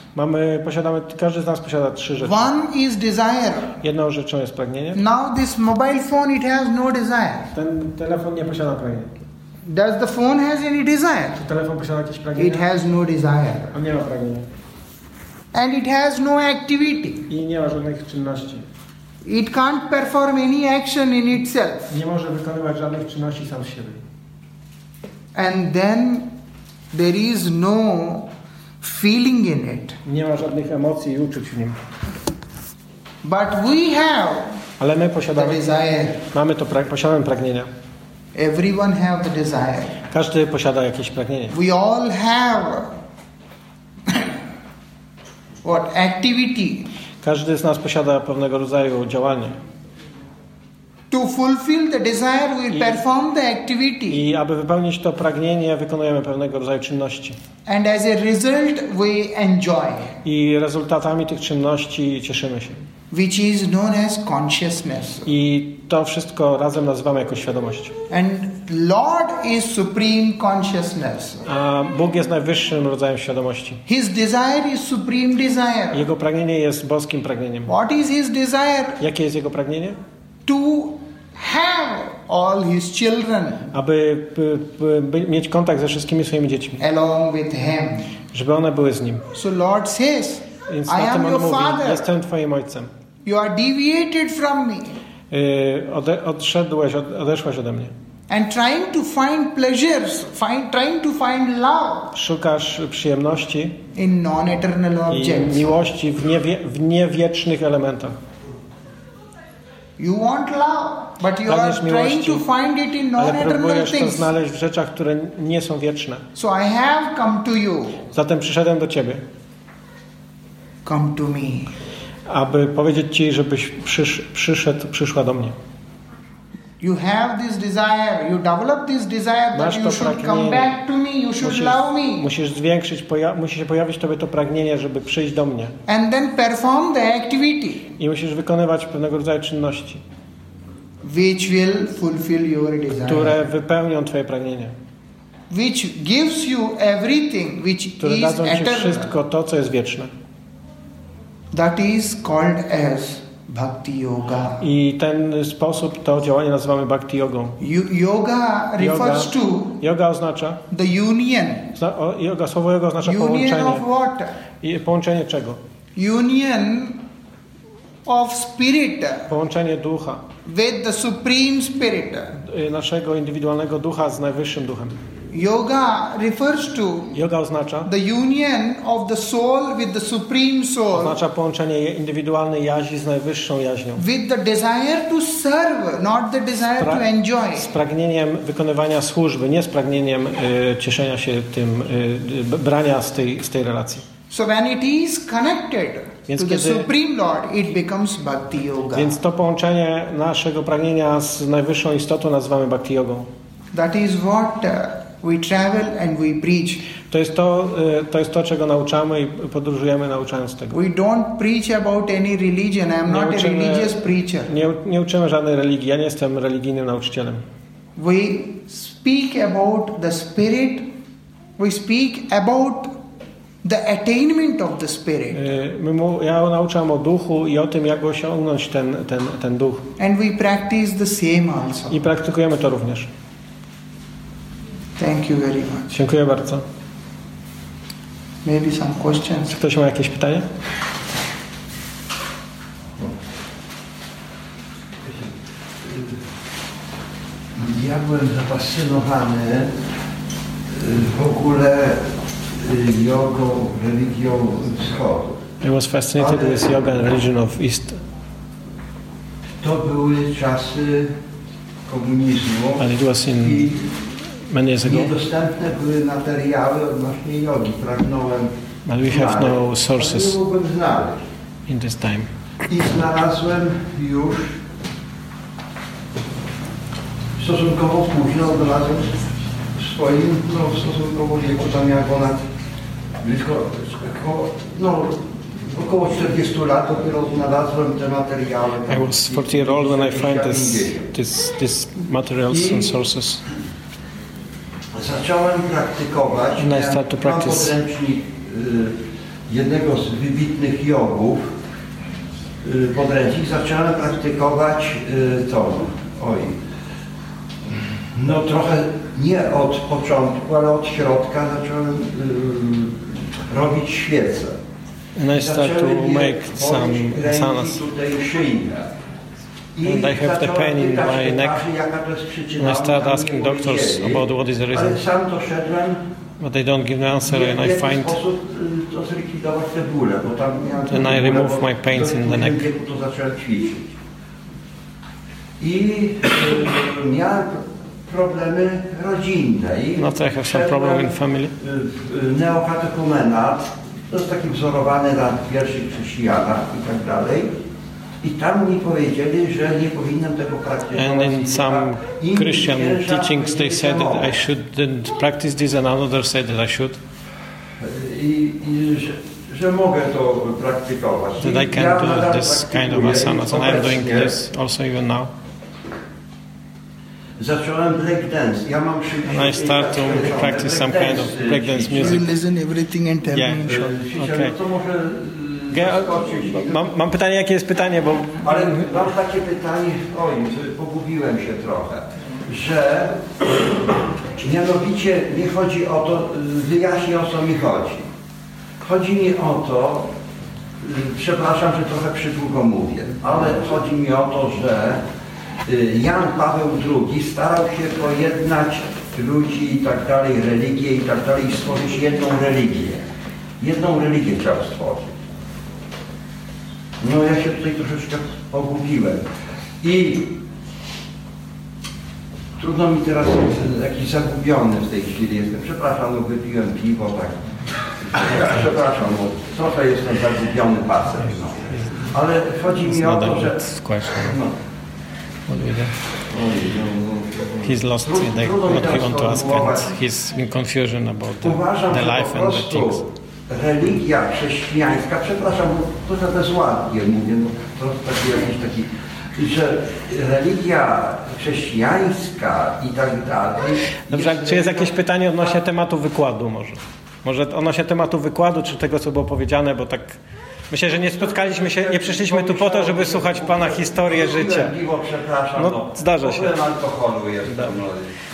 Każdy z nas posiada trzy rzeczy. One is desire. Jedną rzeczą jest pragnienie. Now this mobile phone, it has no desire. Ten telefon nie posiada pragnienia. Does the phone has any desire? Czy telefon posiada jakieś pragnienie? It has no desire. On nie ma pragnienia. And it has no activity. I nie ma żadnych czynności. It can't perform any action in itself. Nie może wykonywać żadnych czynności sam z siebie. And then there is no feeling in it. Nie ma żadnych emocji i uczuć w nim. But we have. Ale my posiadamy. Mamy to posiadamy pragnienia. Everyone have the desire. Każdy posiada jakieś pragnienie. We all have what activity. Każdy z nas posiada pewnego rodzaju działanie. To fulfill the desire we perform the activity. I aby wypełnić to pragnienie, wykonujemy pewnego rodzaju czynności. And as a result we enjoy. I rezultatami tych czynności cieszymy się. Which is known as consciousness. I to wszystko razem nazywamy jako świadomość. And Lord is supreme consciousness. A Bóg jest najwyższym rodzajem świadomości. His desire is supreme desire. Jego pragnienie jest boskim pragnieniem. What is his desire? Jakie jest jego pragnienie? To have all his children. Aby mieć kontakt ze wszystkimi swoimi dziećmi. Along with him. Żeby one były z nim. So Lord says, więc I am your mówi, father. Jestem twoim ojcem. You are deviated from me. Odeszłaś ode mnie. And trying to find pleasures, trying to find love. Szukasz przyjemności in non-eternal objects. I miłości w niewiecznych elementach. You want love, but you are trying to find it in non-eternal things. To znaleźć w rzeczach, które nie są wieczne. So I have come to you. Zatem przyszedłem do ciebie. Come to me. Aby powiedzieć ci, żebyś przyszła do mnie. You have this desire, you develop this desire, but you should come back to me, you should love me. Musisz zwiększyć, musi się pojawić tobie to pragnienie, żeby przyjść do mnie. And then perform the activity. I musisz wykonywać pewnego rodzaju czynności, which will fulfill your desire. Które wypełnią twoje pragnienie. Which gives you everything which is eternal. Które dadzą ci wszystko to, co jest wieczne. That is called as Bhakti Yoga. I ten sposób, to działanie nazywamy Bhakti Yogą. Yoga refers to. Yoga oznacza. The union. Yoga, słowo yoga oznacza połączenie. Union of what? I połączenie czego? Union of spirit. Połączenie ducha. With the supreme spirit. Naszego indywidualnego ducha z najwyższym duchem. Yoga refers to the union of the soul with the supreme soul. Oznacza połączenie indywidualnej jaźni z najwyższą jaźnią. With the desire to serve, not the desire to enjoy. Z pragnieniem wykonywania służby, nie z pragnieniem cieszenia się tym, brania z tej relacji. So when it is connected to the Supreme Lord, it becomes Bhakti Yoga. Więc to połączenie naszego pragnienia z najwyższą istotą nazywamy Bhakti Yogą. That is what we travel and we preach. To jest to, czego nauczamy i podróżujemy nauczając tego. We don't preach about any religion. I am not a religious preacher. Nie uczymy żadnej religii. Ja nie jestem religijnym nauczycielem. We speak about the spirit. We speak about the attainment of the spirit. Ja nauczam o duchu i o tym, jak osiągnąć ten duch. And we practice the same also. I praktykujemy to również. Thank you very much. Dziękuję bardzo. Maybe some questions. Czy ktoś ma jakieś pytania? Ja byłem zafascynowany w ogóle jogą, religią wschodu. I was fascinated with yoga and religion of East. To były czasy komunizmu. And it was in many years ago. Niedostępne były materiały odnośnie jogi. Pragnąłem znaleźć. But we have no sources in this time. I znalazłem już stosunkowo późno, odnalazłem w swoim, stosunkowo wieku, tam ja ponad blisko, około 40 lat dopiero znalazłem te materiały. I was 40 years old when I found this materials and sources. Zacząłem praktykować. Mam podręcznik jednego z wybitnych jogów. Podręcznik zacząłem praktykować trochę nie od początku, ale od środka zacząłem robić świece. I started to make some asanas. And I have the pain in my neck. And I start asking doctors about what is the reason. But they don't give an answer, and I find. And I remove my pains in the neck. Problemy rodzinne. I have some problem in family. Neokatechumenat, to jest taki wzorowany na pierwszych chrześcijanach i tak dalej. I tam mi powiedzieli, że nie powinienem tego praktykować. And in some Christian teachings they said that I shouldn't practice this, and another said that I should. Że mogę to praktykować. That I can do this kind of asanas, and I'm doing this also even now. Zacząłem breakdance. Ja mam I start to practice some kind of breakdance music. Listen everything and tell me. Okay. Mam pytanie, jakie jest pytanie, bo... Ale mam takie pytanie, pogubiłem się trochę, że mianowicie nie chodzi o to, wyjaśnię, o co mi chodzi. Chodzi mi o to, przepraszam, że trochę przydługo mówię, ale chodzi mi o to, że Jan Paweł II starał się pojednać ludzi i tak dalej, religię i tak dalej, i stworzyć jedną religię. Jedną religię chciał stworzyć. No ja się tutaj troszeczkę pogubiłem. I trudno mi teraz, jakiś zagubiony w tej chwili jestem. Przepraszam, wypiłem piwo, tak. Przepraszam, bo trochę jestem zagubiony pasem. No. Ale chodzi mi o to, że... He's lost in what he wants to ask, and he's in confusion about the life and the things. Religia chrześcijańska, przepraszam, bo to bezładnie mówię, to taki, że religia chrześcijańska i tak dalej. Dobrze, czy jest jakieś pytanie odnośnie tematu wykładu może? Może odnośnie tematu wykładu, czy tego, co było powiedziane, bo tak... Myślę, że nie spotkaliśmy się, nie przyszliśmy tu po to, żeby słuchać Pana historię życia. No, zdarza się.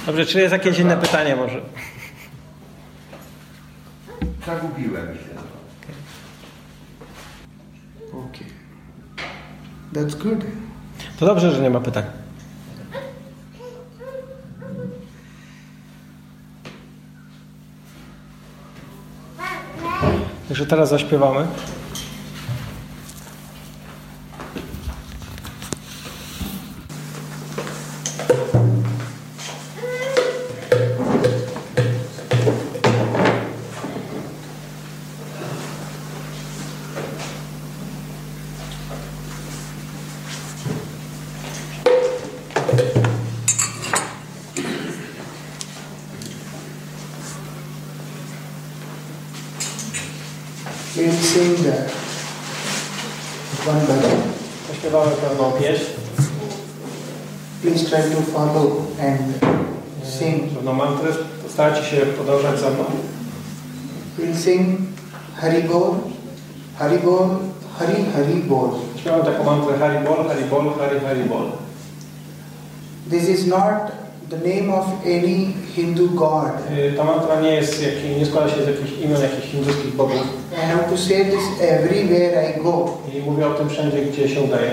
Dobrze, czy jest jakieś inne pytanie może? Zagubiłem się. Okay. That's good. To dobrze, że nie ma pytań. Także teraz zaśpiewamy. Starajcie się podążać za mną. We'll sing Hari Bol, Hari Bol, Hari Hari Bol. Śpiewamy taką mantrę Hari Bol, Hari Bol, Hari Hari Bol. This is not the name of any Hindu god. Ta mantra nie składa się z jakichś imion jakichś hinduskich bogów. I have to say this everywhere I go. I mówię o tym wszędzie, gdzie się udaje.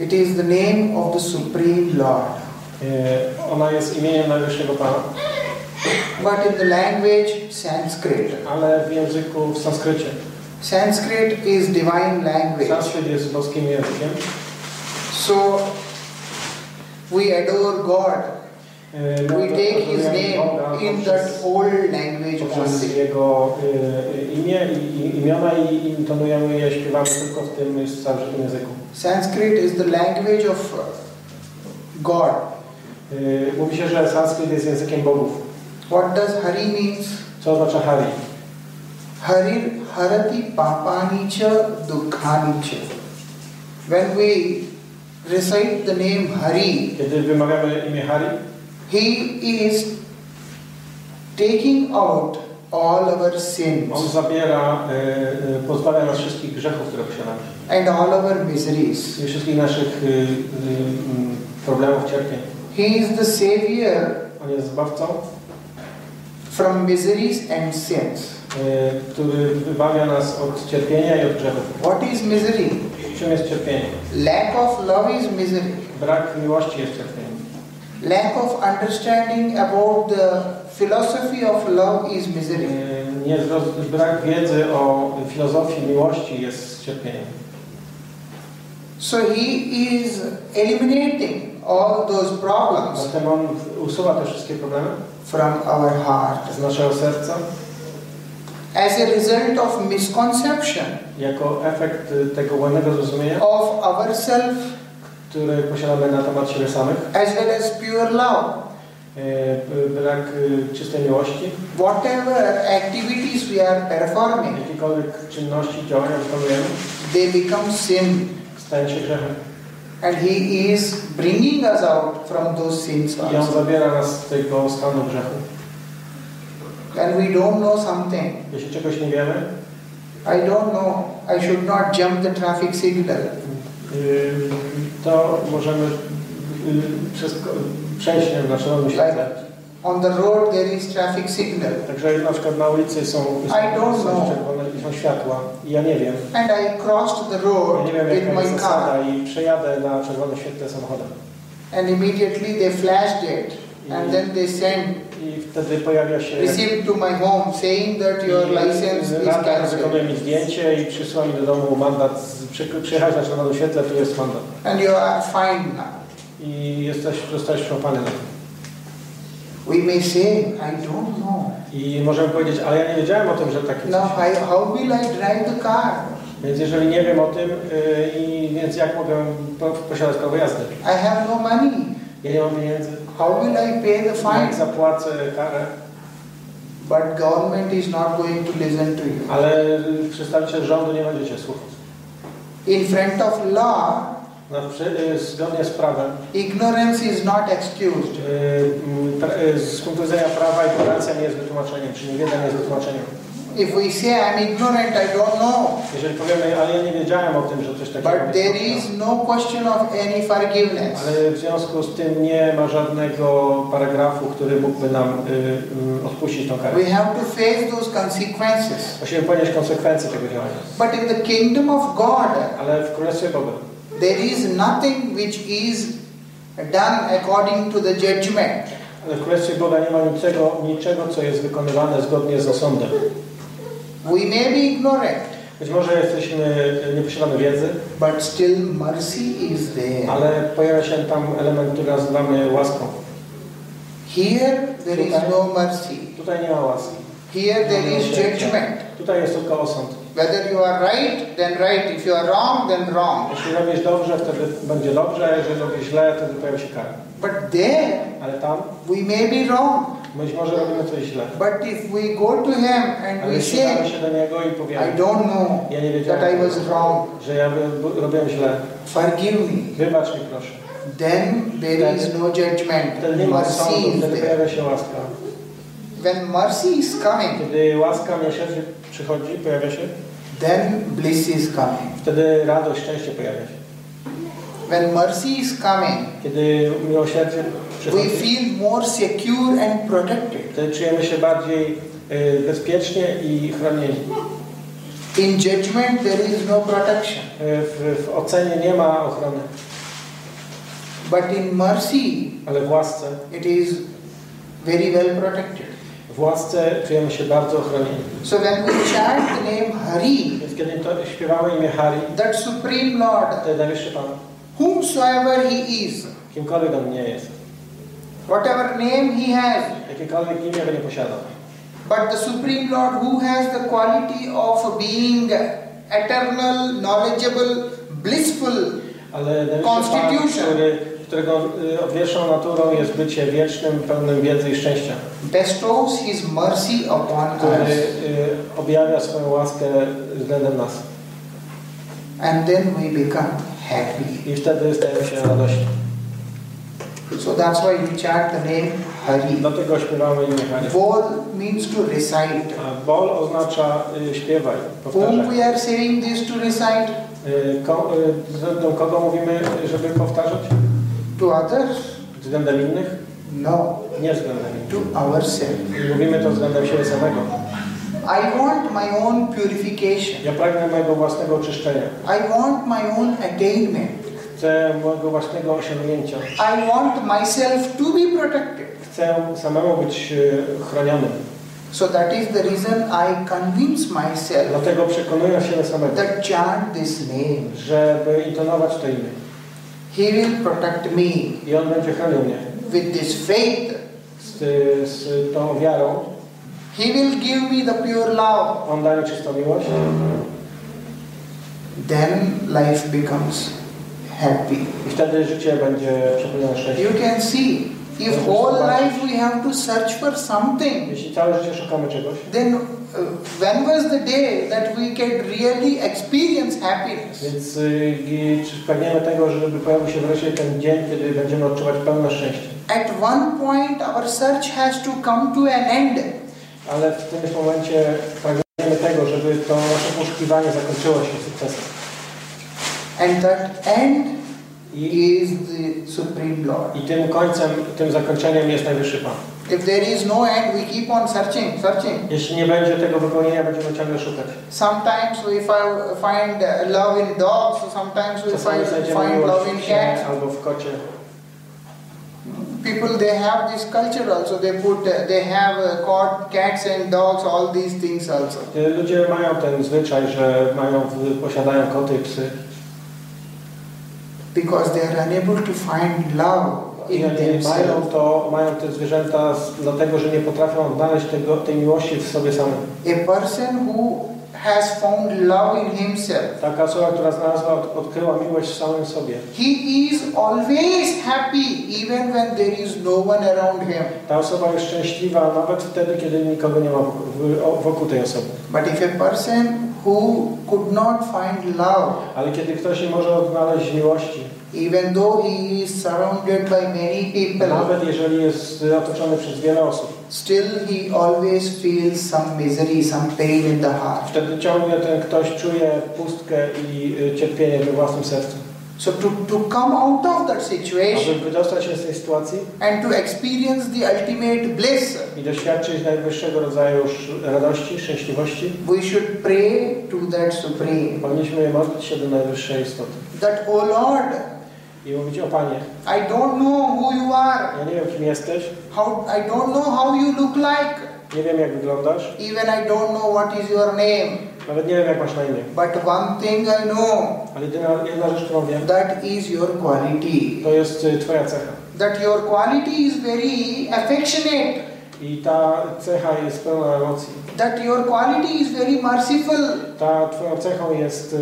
It is the name of the Supreme Lord. Ona jest imieniem Najwyższego Pana. But in the language Sanskrit. Ale w języku, w sanskrycie. Sanskrit is divine language. Sanskrit jest boskim językiem. So we adore God. We take His name in that old language. Poprzez Jego imię i imiona i intonujemy je, śpiewamy tylko w tym starożytnym języku. Sanskrit is the language of God. Mówi się, że sanskryt jest językiem bogów. What does Hari means? Co oznacza Hari? Hari harati papani cha dukhani cha. When we recite the name Hari, kiedy wymawiamy imię Hari, He is taking out all our sins. On zabiera, pozbawia nas wszystkich grzechów, które posiadamy. And all our miseries. I wszystkich naszych problemów, cierpień. He is the savior. On jest zbawcą. From miseries and sins. Który wybawia nas od cierpienia i od grzechów. What is misery? Czym jest cierpienie? Lack of love is misery. Brak miłości jest cierpieniem. Lack of understanding about the philosophy of love is misery. Brak wiedzy o filozofii miłości jest cierpieniem. So he is eliminating all those problems. Zatem on usuwa te wszystkie problemy from our heart. Z naszego serca. As a result of misconception. Jako efekt tego błędnego zrozumienia. Of ourselves. Które posiadamy na temat siebie samych. As well as pure love. Brak czystej miłości. Whatever activities we are performing. Jakiekolwiek czynności, działania wykonujemy. They become sin. Stają się grzechem. And He is bringing us out from those sins. I On zabiera nas z tego stanu grzechu. And we don't know something. Jeśli czegoś nie wiemy. I don't know. I should not jump the traffic signal. To możemy przejść na czerwonym świetle. On the road there is traffic signal. Także na przykład na ulicy są światła i ja nie wiem. And I crossed the road with my car. I przejadę na czerwonym świetle samochodem. And immediately they flashed it and then they sent receipt to my home saying that your license is cancelled. Wykonuje mi zdjęcie i przysła mi do domu mandat. Przyjechać na czerwonym świetle, tu jest mandat. And you are fine now. I zostałeś przyłapany. We may say, I don't know. I możemy powiedzieć, ale ja nie wiedziałem o tym, że takie coś. No, how will I drive the car? Więc jeżeli nie wiem o tym, więc jak mogę posiadać prawo jazdy? I have no money. Ja nie mam pieniędzy. How will I pay the fine? Jak zapłacę karę? But government is not going to listen to you. Ale przedstawiciel rządu nie będziecie słuchać. In front of law, Zgodnie z prawem. Ignorance is not excused. Z punktu widzenia prawa ignorancja nie jest wytłumaczeniem, czyli niewiedza nie jest wytłumaczeniem. If we say I'm ignorant, I don't know. Jeżeli powiemy, ale ja nie wiedziałem o tym, że coś takiego. But there is no question of any forgiveness. Ale w związku z tym nie ma żadnego paragrafu, który mógłby nam odpuścić tą karę. We have to face those consequences. Musimy ponieść konsekwencje tego działania. But in the kingdom of God. Ale w Królestwie Boga. There is nothing which is done according to the judgment. Ale w Królestwie Boga nie ma niczego, co jest wykonywane zgodnie z osądem. We may be ignorant. Być może nie posiadamy wiedzy. But still mercy is there. Ale pojawia się tam element, który nazywamy łaską. Here there is no mercy. Tutaj nie ma łaski. Here there is judgment. Tutaj jest tylko osąd. Whether you are right, then right. If you are wrong, then wrong. Jeśli robisz dobrze, wtedy będzie dobrze. Jeżeli robisz źle, wtedy pojawi się kara. But there, ale tam, we may be wrong. Być może robimy coś źle. But if we go to him and ale we say, I don't know, ja nie wiedziałem, that I was wrong, że ja robiłem źle. Forgive me. Wybacz mi, proszę. Then there is no judgment. Wtedy nie ma sądu, wtedy pojawia się łaska. When mercy is coming, kiedy łaska miłosierdzie przychodzi, pojawia się. Then bliss is coming. Wtedy radość, szczęście pojawia się. When mercy is coming, kiedy miłosierdzie przychodzi, we feel more secure and protected. Wtedy czujemy się bardziej bezpiecznie i chronieni. In judgment there is no protection. W ocenie nie ma ochrony. But in mercy, ale w łasce, it is very well protected. W łasce czujemy się bardzo ochronieni. So when we chant the name Hari, więc kiedy śpiewamy imię Hari, that Supreme Lord, ten najwyższy Pan, whomsoever he is, kimkolwiek on nie jest, whatever name he has, jakiekolwiek imię by nie posiadał, but the Supreme Lord who has the quality of being eternal, knowledgeable, blissful, ale constitution, którego odwieczną naturą jest bycie wiecznym, pełnym wiedzy i szczęścia. Bestows his mercy upon us. Który objawia swoją łaskę względem nas. And then we become happy. I wtedy stajemy się radośni. So that's why we chant the name Hari. Dlatego śpiewamy imię Hari. Bol means to recite. A bol oznacza śpiewaj, powtarzaj. Whom we are saying this to recite? Do kogo mówimy, żeby powtarzać? To others? Względem innych? No. Nie względem innych. To ourselves. Mówimy to względem siebie samego. I want my own purification. Ja pragnę mojego własnego oczyszczenia. I want my own attainment. Chcę mojego własnego osiągnięcia. I want myself to be protected. Chcę samemu być chronionym. So that is the reason I convince myself. Dlatego przekonuję się samego. That chant this name. Żeby intonować to imię. He will protect me. I on będzie chronił mnie. With this faith, z tą wiarą. He will give me the pure love. On da mi czystą miłość. Then life becomes happy. I wtedy życie będzie przepełnione szczęściem. You can see, if whole life we have to search for something. Jeśli całe życie szukamy czegoś. Then when was the day that we can really experience happiness? Więc pragniemy tego, żeby pojawił się wreszcie ten dzień, kiedy będziemy odczuwać pełne szczęście. At one point our search has to come to an end. Ale w tym momencie pragniemy tego, żeby to nasze poszukiwanie zakończyło się sukcesem. And that end is the Supreme Lord. I tym końcem, tym zakończeniem jest najwyższy Pan. If there is no end, we keep on searching. Jeśli nie będzie tego wypełnienia, będziemy ciągle szukać. Sometimes we find love in dogs, sometimes we find love in cats. Albo w kocie. People, they have this culture also. They have caught cats and dogs, all these things also. Ludzie mają ten zwyczaj, że posiadają koty i psy. Because they are unable to find love. Mają te zwierzęta dlatego, że nie potrafią znaleźć tej miłości w sobie samym. A person who has found love in himself. Taka osoba, która odkryła miłość w samym sobie. He is always happy even when there is no one around him. Ta osoba jest szczęśliwa nawet wtedy, kiedy nikogo nie ma wokół tej osoby. But if a person who could not find love. Ale kiedy ktoś nie może odnaleźć miłości, even though he is surrounded by many people, nawet jeżeli jest otoczony przez wiele osób, still he always feels some misery, some pain in the heart. Wtedy ciągle ten ktoś czuje pustkę i cierpienie we własnym sercu. So to come out of that situation, aby wydostać się z tej sytuacji, and to experience the ultimate bliss, i doświadczyć najwyższego rodzaju radości, szczęśliwości, we should pray to that Supreme. Powinniśmy modlić się do najwyższej istoty. That O Lord, i mówić: o Panie, I don't know who you are. Ja nie wiem, kim jesteś. I don't know how you look like. Nie wiem, jak wyglądasz. Even I don't know what is your name. Nawet nie wiem, jak masz na imię. But one thing I know. Ale jedna rzecz, którą wiem. That is your quality. To jest twoja cecha. That your quality is very affectionate. I ta cecha jest pełna emocji. That your quality is very merciful. Ta twoją cechą jest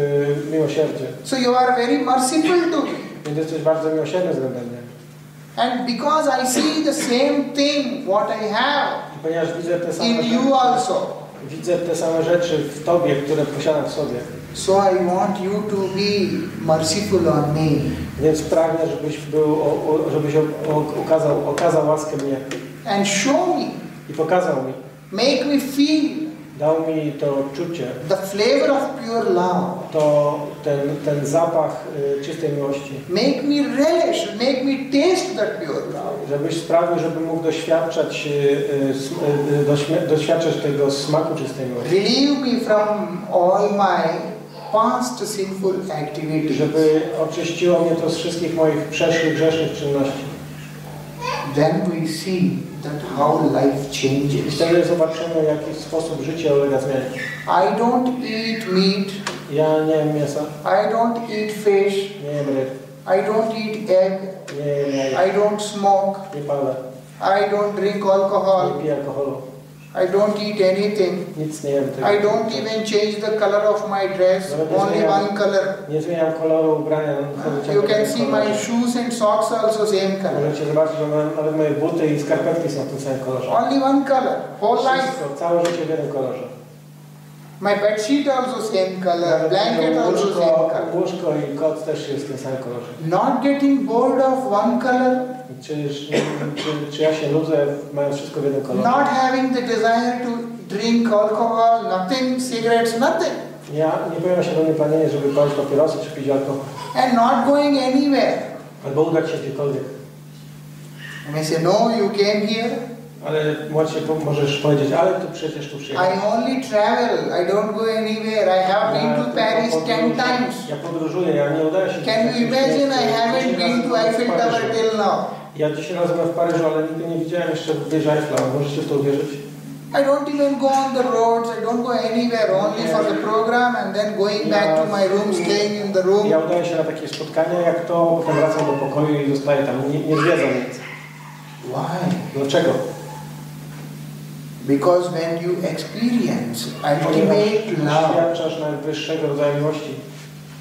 miłosierdzie. So you are very merciful to me. Więc jesteś bardzo miłosierny względem mnie. And because I see the same thing what I have. I ponieważ widzę te same in you also. Widzę te same rzeczy w Tobie, które posiadam w sobie. So I want you to be merciful on me. Więc pragnę, żebyś okazał łaskę mnie. And show me. I pokazał mi. Make me feel. Dał mi to czucie. The flavor of pure love. To ten zapach czystej miłości. Make me relish, make me taste that pure love. Żebyś sprawił, żebym mógł doświadczać tego smaku czystej miłości. Relieve me from all my past sinful activities. Żeby oczyściło mnie to z wszystkich moich przeszłych grzesznych czynności. Then we see that how life changes. Wtedy zobaczymy, w jaki sposób życie ulega zmianie. I don't eat meat. Ja nie jem mięsa. I don't eat fish. Nie jem ryb. I don't eat egg. Nie jem jaj. I don't smoke. Nie palę. I don't drink alcohol. Nie piję alkoholu. I don't eat anything. Nic nie jem tego. I don't even change the color of my dress. Only one color. Nie zmieniam koloru ubrania. You can see my shoes and socks also same color. Możecie zobaczyć, że nawet moje buty i skarpetki są w tym samym kolorze. Only one color. Whole life. Całe życie w jednym kolorze. My bed sheet also same color. Blanket also same color. Łóżko i kot też jest w tym samym kolorze. Not getting bored of one color. Czy ja się nudzę, mając wszystko w jednym kolorze? Not having the desire to drink alcohol, nothing, cigarettes, nothing. Ja nie pojawia się do mnie pragnienie, żeby palić papierosy czy pić alkohol. And not going anywhere. Albo udać się gdziekolwiek. I say, no, you came here. Ale możesz powiedzieć, ale tu przecież tu przyjechałem. I only travel, I don't go anywhere. I have been to Paris 10 times. Ja podróżuję, ja nie udaję się. Can you imagine I haven't been to Eiffel Tower till now? Ja 10 razy byłem w Paryżu, ale nigdy nie widziałem jeszcze wieży Eiffla. Możecie w to uwierzyć? I don't even go on the roads, I don't go anywhere, only for the program and then going back to my room, staying in the room. Ja udaję się na takie spotkania jak to, potem wracam do pokoju i zostaję tam. Nie zwiedzam nic. Why? Dlaczego? Because when you experience ultimate love,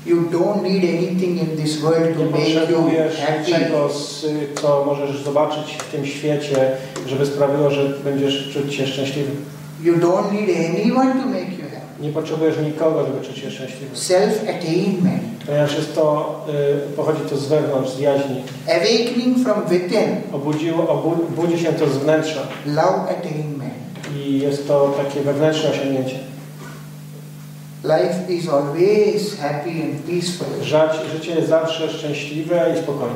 you don't need anything in this world to make you happy. Nie potrzebujesz niczego, co możesz zobaczyć w tym świecie, żeby sprawiło, że będziesz czuć się szczęśliwy. You don't need anyone to make you happy. Nie potrzebujesz nikogo, żeby czuć się szczęśliwy. Self-attainment. Ponieważ pochodzi to z wewnątrz, z jaźni. Awakening from within. Budzi się to z wnętrza. Love-attainment. I jest to takie wewnętrzne osiągnięcie. Life is always happy and peaceful. Życie jest zawsze szczęśliwe i spokojne.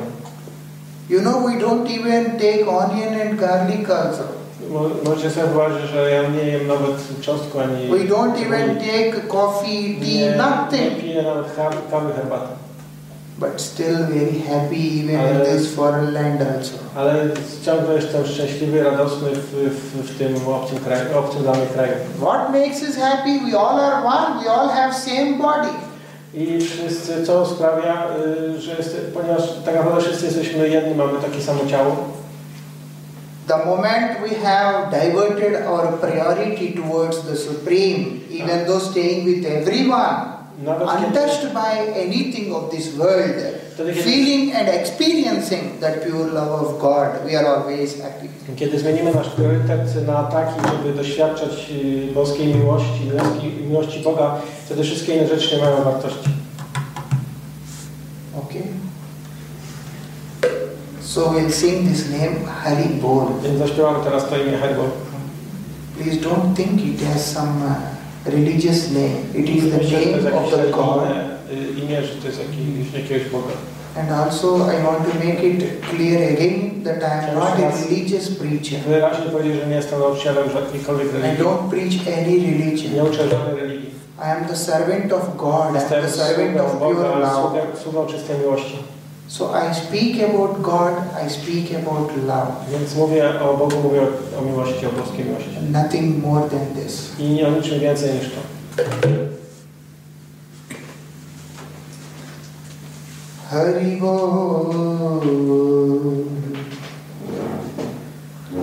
You know, we don't even take onion and garlic also. Możecie sobie wyobrazić, że ja nie jem nawet cząstku ani... We don't even take coffee, tea, nothing. Nie piję nawet kawy, herbaty. But still very happy even in this foreign land also. Ale ciągle jestem szczęśliwy, radosny w tym obcym dla mnie kraju. What makes us happy? We all are one. We all have same body. I wszyscy, co sprawia, że ponieważ tak naprawdę wszyscy jesteśmy jedni, mamy takie samo ciało. The moment we have diverted our priority towards the Supreme, even though staying with everyone. Untouched by anything of this world. feeling and experiencing that pure love of God, we are always happy. Kiedy zmienimy nasz priorytet na taki, żeby doświadczać boskiej miłości, miłości Boga, wtedy wszystkie inne rzeczy nie mają wartości. Okay. So we'll sing this name Hari Bol. Więc zaśpiewamy teraz to imię Hari Bol. Please don't think it has some religious name. It is the name of the God. Imię, że to jest jakiegoś Boga. And also I want to make it clear again that I am not a religious preacher. Wyraźnie powiedzieć, że nie jestem nauczycielem żadnejkolwiek religii. I don't preach any religion. Nie uczę żadnej religii. I am the servant of God. I am the servant of pure love. Sługą czystej miłości. So I speak about God. I speak about love. Więc mówię o Bogu, mówię o miłości, o boskiej miłości. Nothing more than this. I nie o niczym więcej niż to. Hari Bol,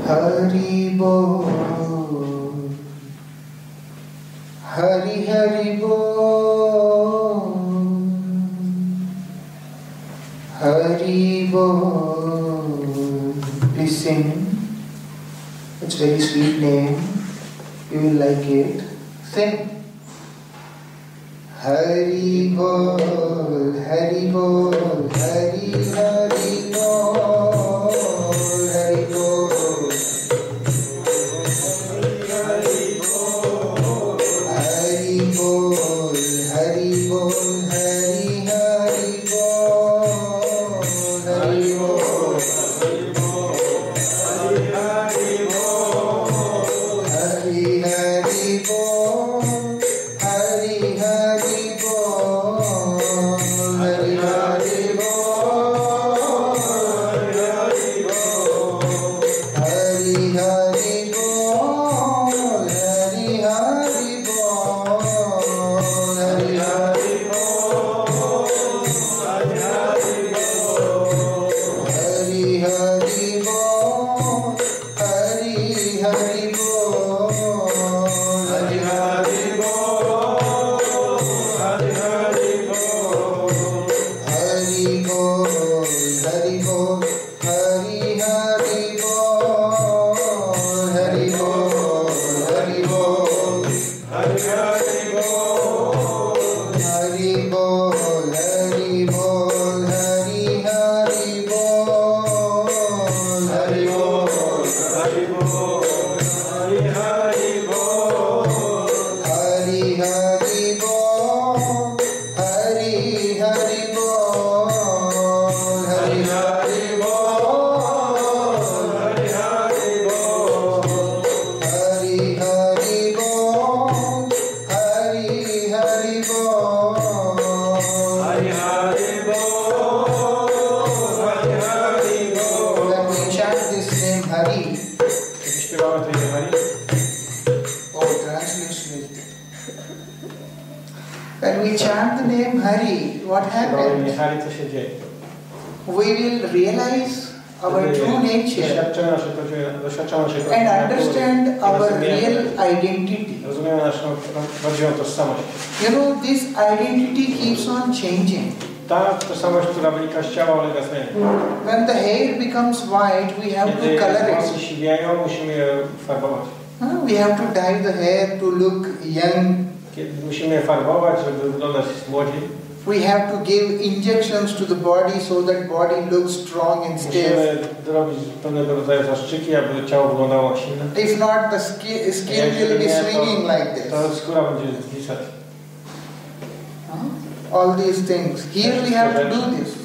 Hari Bol, Hari Hari Bol, Hari Bol. Please sing. It's a very sweet name. You will like it. Sing. Hari Bol, Hari Bol, Hari Hari Bol, Hari Bol, Hari Bol, Hari Bol, Hari Bol, Hari Hari Bol, Hari Bol, Hari Bol, Hari Hari Bol. And understand our real identity. You know, this identity keeps on changing. When the hair becomes white, we have to color it. We have to dye the hair to look young. We have to give injections to the body so that body looks strong and stiff. If not, the skin will be swinging like this. All these things. Here we have to do this.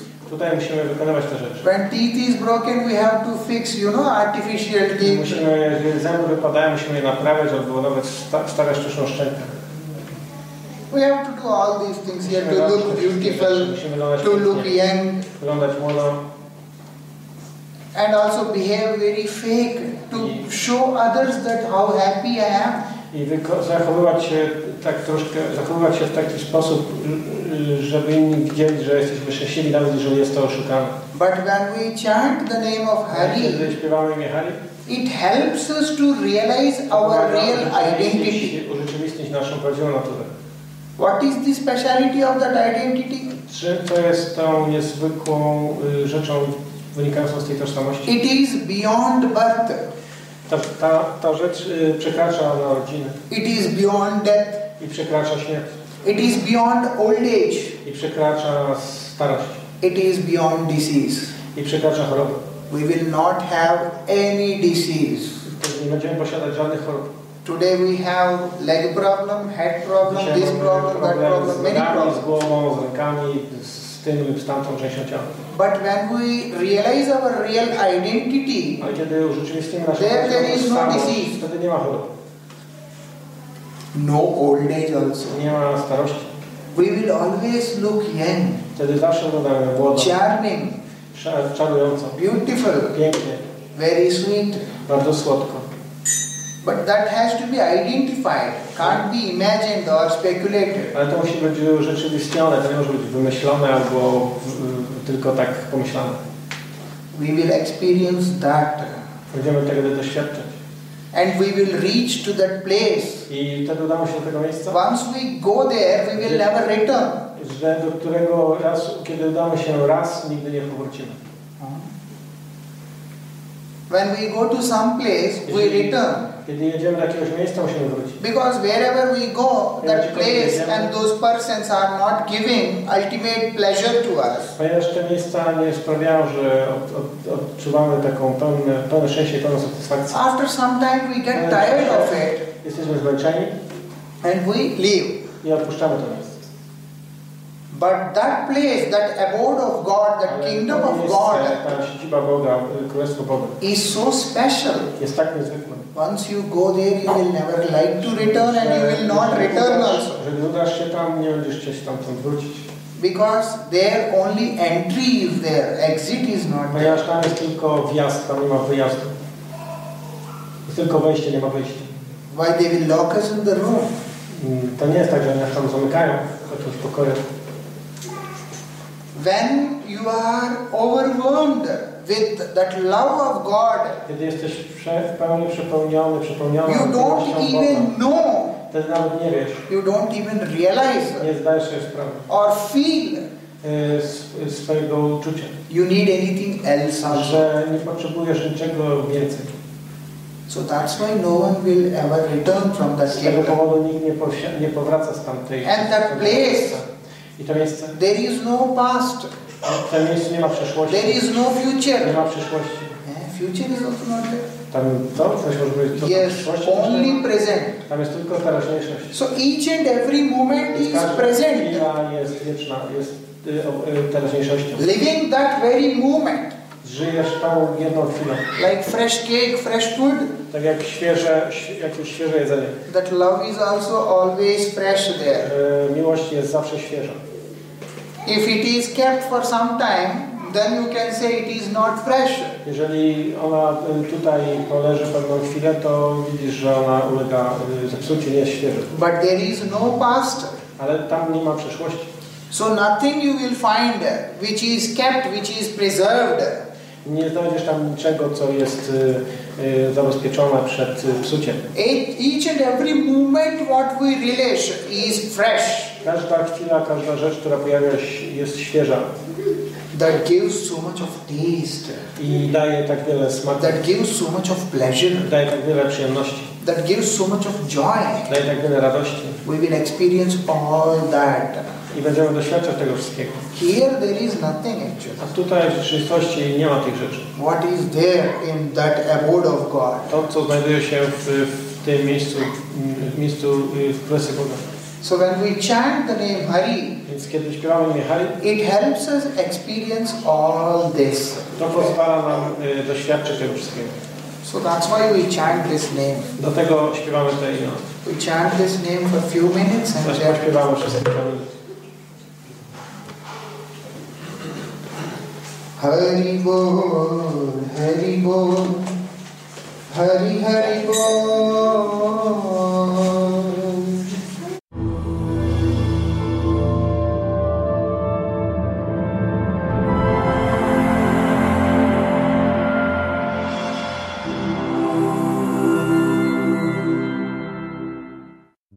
When teeth is broken, we have to fix, you know, artificial teeth. We have to do all these things here to look beautiful, to look young, and also behave very fake to show others that how happy I am. I zachowywać się w taki sposób, żeby inni widzieli, że jesteśmy szczęśliwi, nawet jeżeli jest to oszukane. But when we chant the name of Hari, it helps us to realize our real identity. What is the speciality of that identity? Co jest tą niezwykłą rzeczą wynikającą z tej tożsamości? It is beyond birth. Ta rzecz przekracza narodziny. It is beyond death. I przekracza śmierć. It is beyond old age. I przekracza starość. It is beyond disease. I przekracza chorobę. We will not have any disease. Nie będziemy posiadać żadnych chorób. Today we have leg problem, head problem, this problem, that problem, many problems. But when we realize our real identity, there is no disease, no old age also. We will always look young, charming, beautiful, very sweet. But that has to be identified, can't be imagined or speculated. Ale to musi być urzeczywistnione, to nie może być wymyślone albo tylko tak pomyślane. We will experience that. Będziemy tego doświadczać. And we will reach to that place. I wtedy udamy się do tego miejsca. Once we go there, we will never return. Że do którego razu, kiedy udamy się raz, nigdy nie powrócimy. When we go to some place, we return. Kiedy jedziemy do jakiegoś miejsca, musimy wrócić. Because wherever we go, that place and those persons are not giving ultimate pleasure to us. Ponieważ te miejsca nie sprawiają, że odczuwamy taką pełne szczęście, pełną satysfakcję. After some time we get tired of it. Jesteśmy zmęczeni. And we leave. I odpuszczamy to miejsce. But that place, that abode of God, that kingdom of God, is so special. Once you go there, you will never like to return, and you will not return also. Because there only entry is there, exit is not there. Why they will lock us in the room? To nie jest tak, że nas tam zamykają w jakimś pokoju. When you are overwhelmed with that love of God, you don't even know, you don't even realize or feel you need anything else also. So that's why no one will ever return from that place. And that place, there is no past. There is no future. Future is also not there. Yes, only present. So each and every moment is present. Living that very moment. Like fresh cake, fresh food. Tak jak świeże jedzenie. That love is also always fresh there. Miłość jest zawsze świeża. If it is kept for some time, then you can say it is not fresh. Jeżeli ona tutaj poleży pewną chwilę, to widzisz, że ona ulega zepsuciu, nie jest świeża. But there is no past. Ale tam nie ma przeszłości. So nothing you will find which is kept, which is preserved. Nie znajdziesz tam niczego, co jest zabezpieczone przed psuciem. Each and every moment what we relish is fresh. Każda chwila, każda rzecz, która pojawia się, jest świeża. That gives so much of taste. I daje tak wiele smaku. That gives so much of pleasure. Daje tak wiele przyjemności. That gives so much of joy. Daje tak wiele radości. We will experience all that. I będziemy doświadczać tego wszystkiego. Here there is nothing actually. A tutaj w rzeczywistości nie ma tych rzeczy. What is there in that abode of God? To, co znajduje się w tym miejscu w Królestwie Boga. So when we chant the name Hari, it helps us experience all this. To pozwala nam doświadczyć tego wszystkiego. So that's why we chant this name. Dlatego śpiewamy to imię. We chant this name for a few minutes and then śpiewamy przez kilka minut. Hari Bol, Hari Bol, Hari Hari Bol.